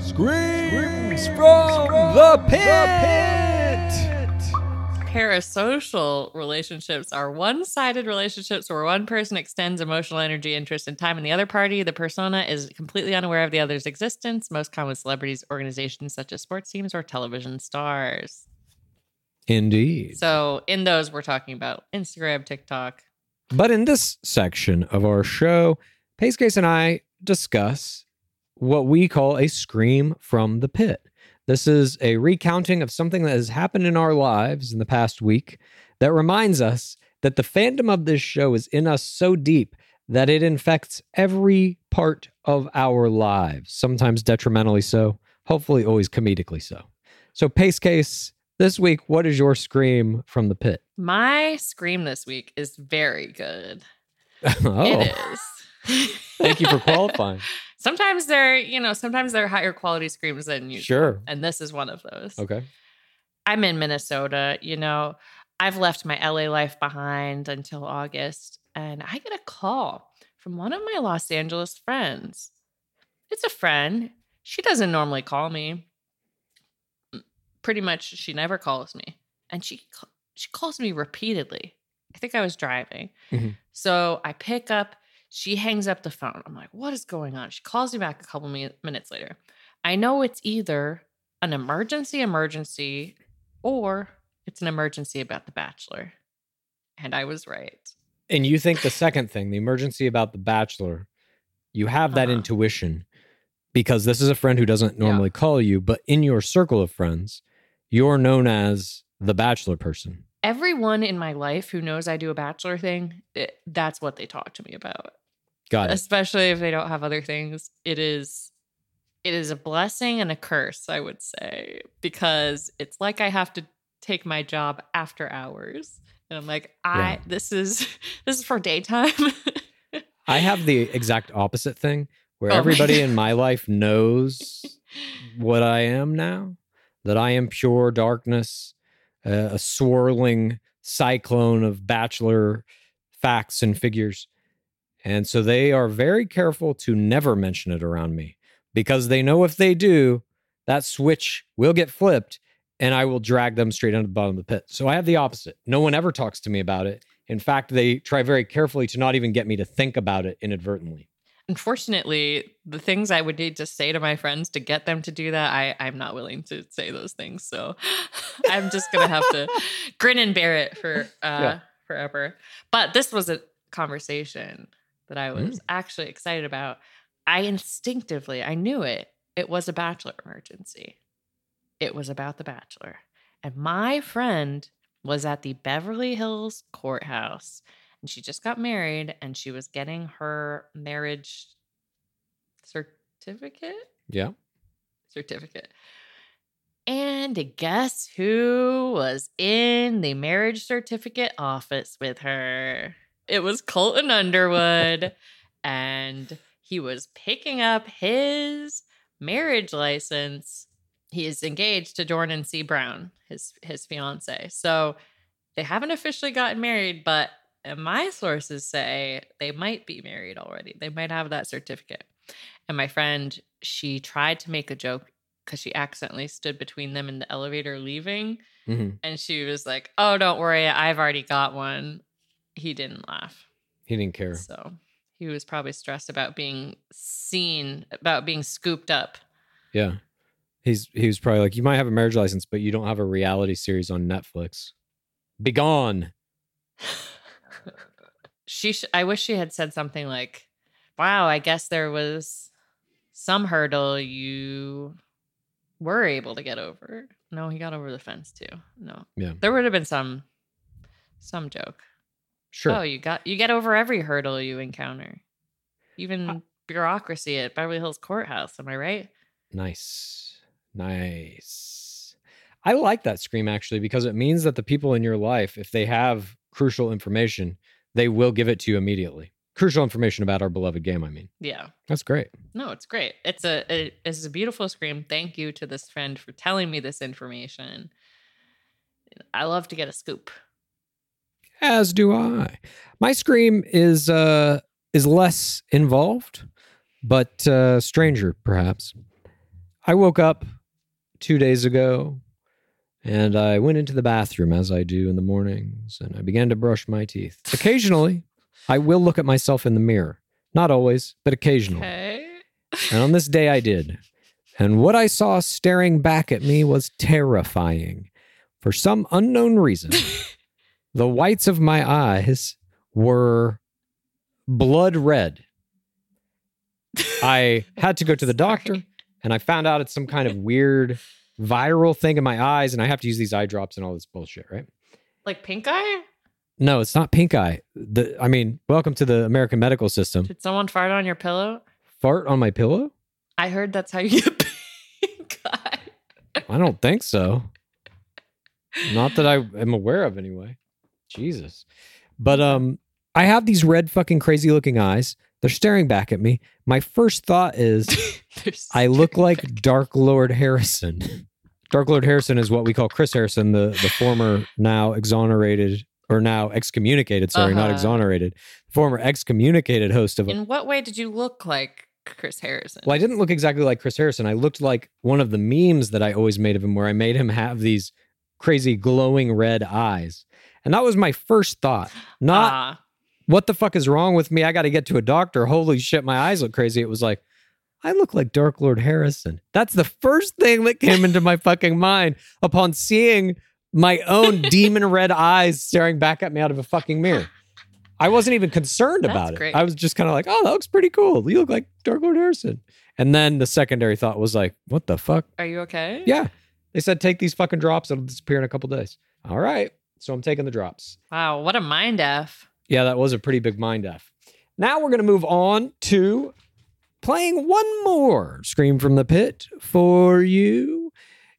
Screams from the Pit! Parasocial relationships are one-sided relationships where one person extends emotional energy, interest, and time in the other party. The persona is completely unaware of the other's existence, most common with celebrities, organizations such as sports teams, or television stars. Indeed. So in those, we're talking about Instagram, TikTok. But in this section of our show, Pacecase and I discuss what we call a scream from the pit. This is a recounting of something that has happened in our lives in the past week that reminds us that the fandom of this show is in us so deep that it infects every part of our lives, sometimes detrimentally so, hopefully always comedically so. So Pace Case, this week, what is your scream from the pit? My scream this week is very good. Oh. It is. Thank you for qualifying. Sometimes they're, you know, sometimes they're higher quality screams than usual. Sure. And this is one of those. Okay. I'm in Minnesota, you know, I've left my L A life behind until August, and I get a call from one of my Los Angeles friends. it's a friend. She doesn't normally call me. Pretty much she never calls me. And she she calls me repeatedly. I think I was driving. Mm-hmm. So I pick up. She hangs up the phone. I'm like, what is going on? She calls me back a couple minutes later. I know it's either an emergency emergency or it's an emergency about The Bachelor. And I was right. And you think the second thing, the emergency about The Bachelor, you have that uh-huh. intuition because this is a friend who doesn't normally yeah. call you, but in your circle of friends, you're known as the Bachelor person. Everyone in my life who knows I do a Bachelor thing, it, that's what they talk to me about. Got it. Especially if they don't have other things. It is it is a blessing and a curse, I would say, because it's like I have to take my job after hours. And I'm like, I yeah. this is this is for daytime. I have the exact opposite thing where oh everybody my in my life knows what I am now, that I am pure darkness, uh, a swirling cyclone of Bachelor facts and figures. And so they are very careful to never mention it around me because they know if they do, that switch will get flipped. And I will drag them straight under the bottom of the pit. So I have the opposite. No one ever talks to me about it. In fact, they try very carefully to not even get me to think about it inadvertently. Unfortunately, the things I would need to say to my friends to get them to do that, I, I'm not willing to say those things. So I'm just going to have to grin and bear it for uh, yeah. forever. But this was a conversation that I was mm. actually excited about. I instinctively, I knew it. It was a Bachelor emergency. It was about The Bachelor. And my friend was at the Beverly Hills courthouse. And she just got married and she was getting her marriage certificate. Yeah. Certificate. And guess who was in the marriage certificate office with her? It was Colton Underwood. And he was picking up his marriage license. He is engaged to Jordan C. Brown, his his fiance. So they haven't officially gotten married, but my sources say they might be married already. They might have that certificate. And my friend, she tried to make a joke because she accidentally stood between them in the elevator leaving. Mm-hmm. And she was like, oh, don't worry. I've already got one. He didn't laugh. He didn't care. So he was probably stressed about being seen, about being scooped up. Yeah. He's he was probably like, you might have a marriage license, but you don't have a reality series on Netflix. Be gone. she sh- I wish she had said something like, wow, I guess there was some hurdle you were able to get over. No, he got over the fence too. No. Yeah. There would have been some some joke. Sure. Oh, you got you get over every hurdle you encounter. Even I- bureaucracy at Beverly Hills Courthouse, am I right? Nice. Nice. I like that scream actually because it means that the people in your life, if they have crucial information, they will give it to you immediately. Crucial information about our beloved game, I mean. Yeah. That's great. No, it's great. It's a it, it's a beautiful scream. Thank you to this friend for telling me this information. I love to get a scoop. As do I. My scream is uh is less involved, but uh stranger perhaps. I woke up two days ago, and I went into the bathroom, as I do in the mornings, and I began to brush my teeth. Occasionally, I will look at myself in the mirror. Not always, but occasionally. Okay. And on this day, I did. And what I saw staring back at me was terrifying. For some unknown reason, the whites of my eyes were blood red. I had to go to the doctor, and I found out it's some kind of weird viral thing in my eyes, and I have to use these eye drops and all this bullshit, right? Like pink eye? No, it's not pink eye. The, I mean, welcome to the American medical system. Did someone fart on your pillow? Fart on my pillow? I heard that's how you get pink eye. I don't think so. Not that I am aware of, anyway. Jesus. But um, I have these red fucking crazy-looking eyes. They're staring back at me. My first thought is, I look like Dark Lord Harrison. Dark Lord Harrison is what we call Chris Harrison, the, the former now exonerated, or now excommunicated, sorry, uh-huh. not exonerated, former excommunicated host of... A- In what way did you look like Chris Harrison. Well, I didn't look exactly like Chris Harrison. I looked like one of the memes that I always made of him, where I made him have these crazy glowing red eyes. And that was my first thought. Not, uh, what the fuck is wrong with me? I got to get to a doctor. Holy shit, my eyes look crazy. It was like, I look like Dark Lord Harrison. That's the first thing that came into my fucking mind upon seeing my own demon red eyes staring back at me out of a fucking mirror. I wasn't even concerned That's about it. Great. I was just kind of like, oh, that looks pretty cool. You look like Dark Lord Harrison. And then the secondary thought was like, what the fuck? Are you okay? Yeah. They said, take these fucking drops. It'll disappear in a couple days. All right. So I'm taking the drops. Wow. What a mind F. Yeah, that was a pretty big mind F. Now we're going to move on to playing one more Scream from the Pit for you.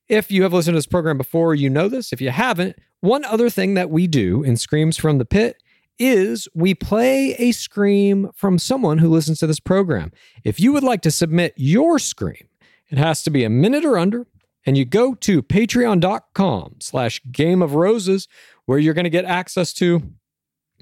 If you have listened to this program before, you know this. If you haven't, one other thing that we do in Screams from the Pit is we play a scream from someone who listens to this program. If you would like to submit your scream, it has to be a minute or under, and you go to patreon.com slash Game of Roses, where you're going to get access to,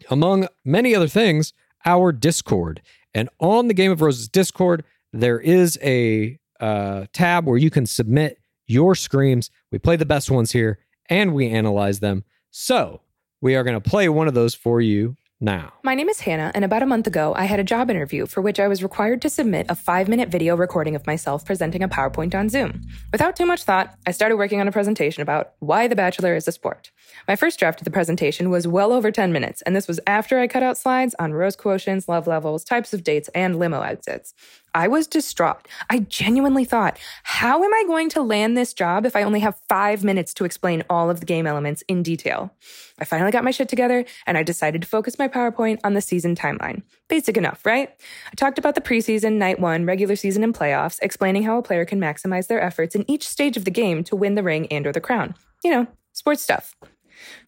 among many other things, our Discord. And on the Game of Roses Discord, there is a uh, tab where you can submit your screams. We play the best ones here, and we analyze them. So we are going to play one of those for you now. My name is Hannah, and about a month ago, I had a job interview for which I was required to submit a five-minute video recording of myself presenting a PowerPoint on Zoom. Without too much thought, I started working on a presentation about why The Bachelor is a sport. My first draft of the presentation was well over ten minutes, and this was after I cut out slides on rose quotients, love levels, types of dates, and limo exits. I was distraught. I genuinely thought, how am I going to land this job if I only have five minutes to explain all of the game elements in detail? I finally got my shit together, and I decided to focus my PowerPoint on the season timeline. Basic enough, right? I talked about the preseason, night one, regular season, and playoffs, explaining how a player can maximize their efforts in each stage of the game to win the ring and or the crown. You know, sports stuff.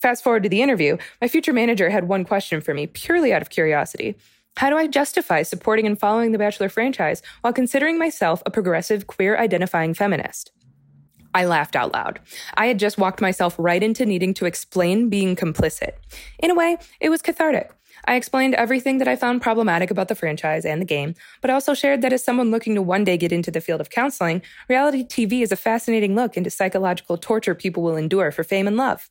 Fast forward to the interview, my future manager had one question for me, purely out of curiosity. How do I justify supporting and following the Bachelor franchise while considering myself a progressive, queer-identifying feminist? I laughed out loud. I had just walked myself right into needing to explain being complicit. In a way, it was cathartic. I explained everything that I found problematic about the franchise and the game, but also shared that as someone looking to one day get into the field of counseling, reality T V is a fascinating look into psychological torture people will endure for fame and love.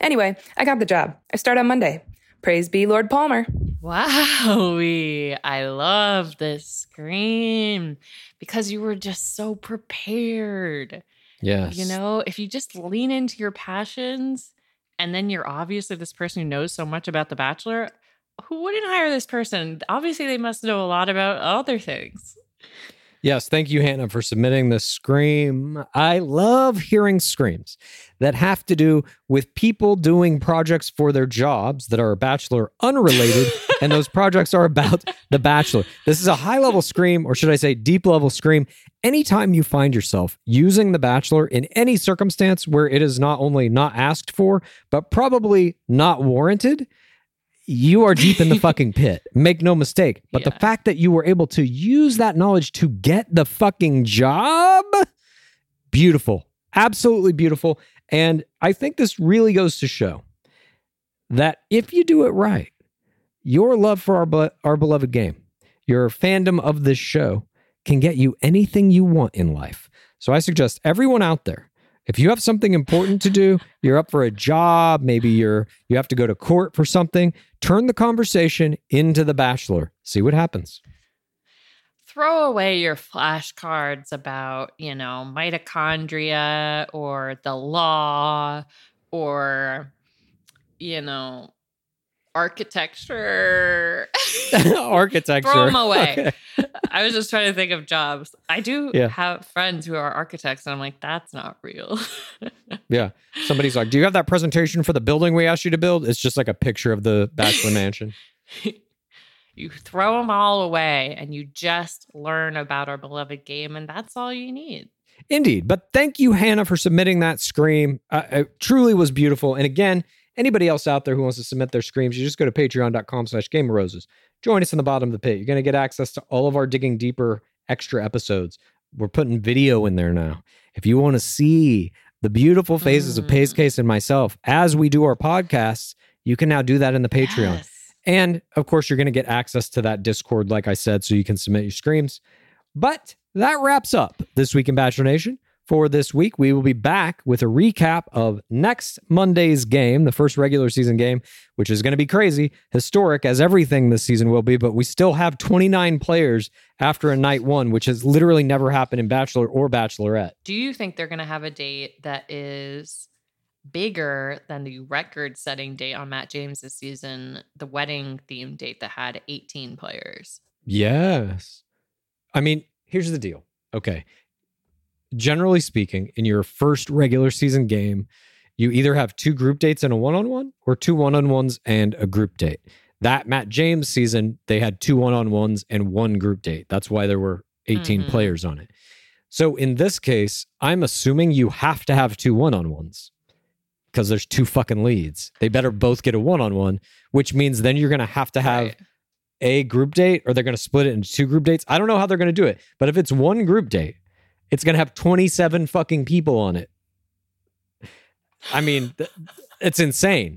Anyway, I got the job. I start on Monday. Praise be Lord Palmer. Wowie, I love this scream because you were just so prepared. Yes. You know, if you just lean into your passions and then you're obviously this person who knows so much about The Bachelor, who wouldn't hire this person? Obviously, they must know a lot about other things. Yes. Thank you, Hannah, for submitting this scream. I love hearing screams that have to do with people doing projects for their jobs that are Bachelor unrelated, and those projects are about The Bachelor. This is a high-level scream, or should I say deep-level scream. Anytime you find yourself using The Bachelor in any circumstance where it is not only not asked for, but probably not warranted, you are deep in the fucking pit. Make no mistake. But yeah. The fact that you were able to use that knowledge to get the fucking job, beautiful. Absolutely beautiful. And I think this really goes to show that if you do it right, your love for our, our beloved game, your fandom of this show can get you anything you want in life. So I suggest everyone out there, if you have something important to do, you're up for a job, maybe you're you have to go to court for something, turn the conversation into The Bachelor. See what happens. Throw away your flashcards about, you know, mitochondria or the law or, you know, architecture. Architecture. Throw them away. Okay. I was just trying to think of jobs. I do yeah. have friends who are architects, and I'm like, that's not real. Yeah. Somebody's like, do you have that presentation for the building we asked you to build? It's just like a picture of the Bachelor Mansion. You throw them all away, and you just learn about our beloved game, and that's all you need. Indeed. But thank you, Hannah, for submitting that scream. Uh, it truly was beautiful. And again, anybody else out there who wants to submit their screams, you just go to patreon.com slash Game of Roses. Join us in the bottom of the pit. You're going to get access to all of our Digging Deeper extra episodes. We're putting video in there now. If you want to see the beautiful faces mm. of Pace Case and myself as we do our podcasts, you can now do that in the Patreon. Yes. And, of course, you're going to get access to that Discord, like I said, so you can submit your screams. But that wraps up This Week in Bachelor Nation. For this week, we will be back with a recap of next Monday's game, the first regular season game, which is going to be crazy, historic as everything this season will be, but we still have twenty-nine players after a night one, which has literally never happened in Bachelor or Bachelorette. Do you think they're going to have a date that is bigger than the record-setting date on Matt James's season, the wedding-themed date that had eighteen players? Yes. I mean, here's the deal. Okay. Generally speaking, in your first regular season game, you either have two group dates and a one-on-one or two one-on-ones and a group date. That Matt James season, they had two one-on-ones and one group date. That's why there were eighteen mm-hmm. players on it. So in this case, I'm assuming you have to have two one-on-ones because there's two fucking leads. They better both get a one-on-one, which means then you're going to have to have right. a group date, or they're going to split it into two group dates. I don't know how they're going to do it, but if it's one group date, it's going to have twenty-seven fucking people on it. I mean, th- it's insane.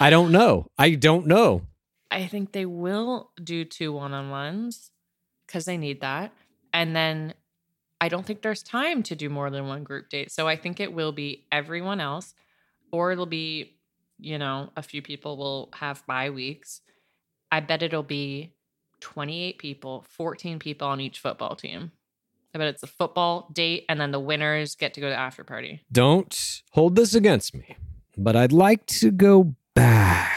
I don't know. I don't know. I think they will do two one-on-ones because they need that. And then I don't think there's time to do more than one group date. So I think it will be everyone else, or it'll be, you know, a few people will have bye weeks. I bet it'll be twenty-eight people, fourteen people on each football team. I bet it's a football date, and then the winners get to go to the after party. Don't hold this against me, but I'd like to go back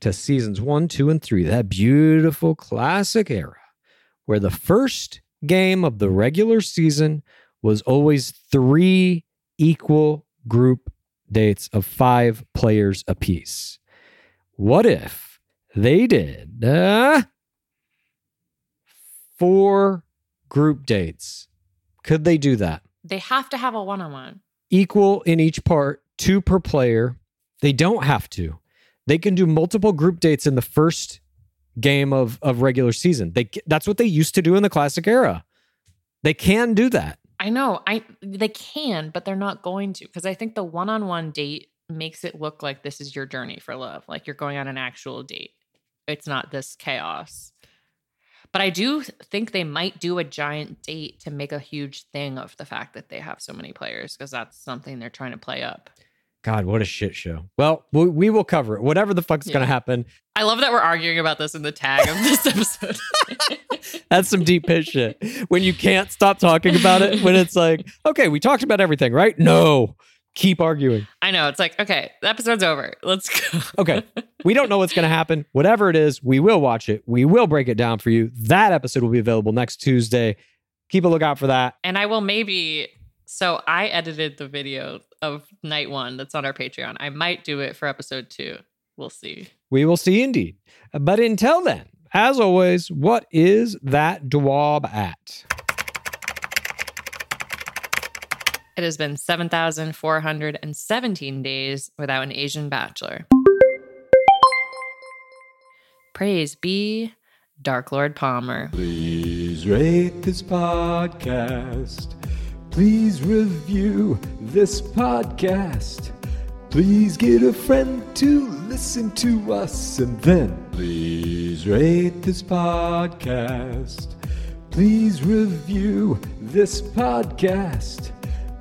to seasons one, two, and three, that beautiful classic era where the first game of the regular season was always three equal group dates of five players apiece. What if they did uh, four group dates? Could they do that? They have to have a one-on-one. Equal in each part, two per player. They don't have to. They can do multiple group dates in the first game of, of regular season. They That's what they used to do in the classic era. They can do that. I know. I They can, but they're not going to, because I think the one-on-one date makes it look like this is your journey for love. Like you're going on an actual date. It's not this chaos. But I do think they might do a giant date to make a huge thing of the fact that they have so many players, because that's something they're trying to play up. God, what a shit show. Well, we will cover it. Whatever the fuck's yeah. going to happen. I love that we're arguing about this in the tag of this episode. That's some deep piss shit. When you can't stop talking about it, when it's like, okay, we talked about everything, right? No. Keep arguing. I know. It's like, okay, the episode's over. Let's go. Okay. We don't know what's going to happen. Whatever it is, we will watch it. We will break it down for you. That episode will be available next Tuesday. Keep a lookout for that. And I will maybe... So I edited the video of night one that's on our Patreon. I might do it for episode two. We'll see. We will see indeed. But until then, as always, what is that dwab at? It has been seven thousand four hundred seventeen days without an Asian bachelor. Praise be Dark Lord Palmer. Please rate this podcast. Please review this podcast. Please get a friend to listen to us. And then please rate this podcast. Please review this podcast.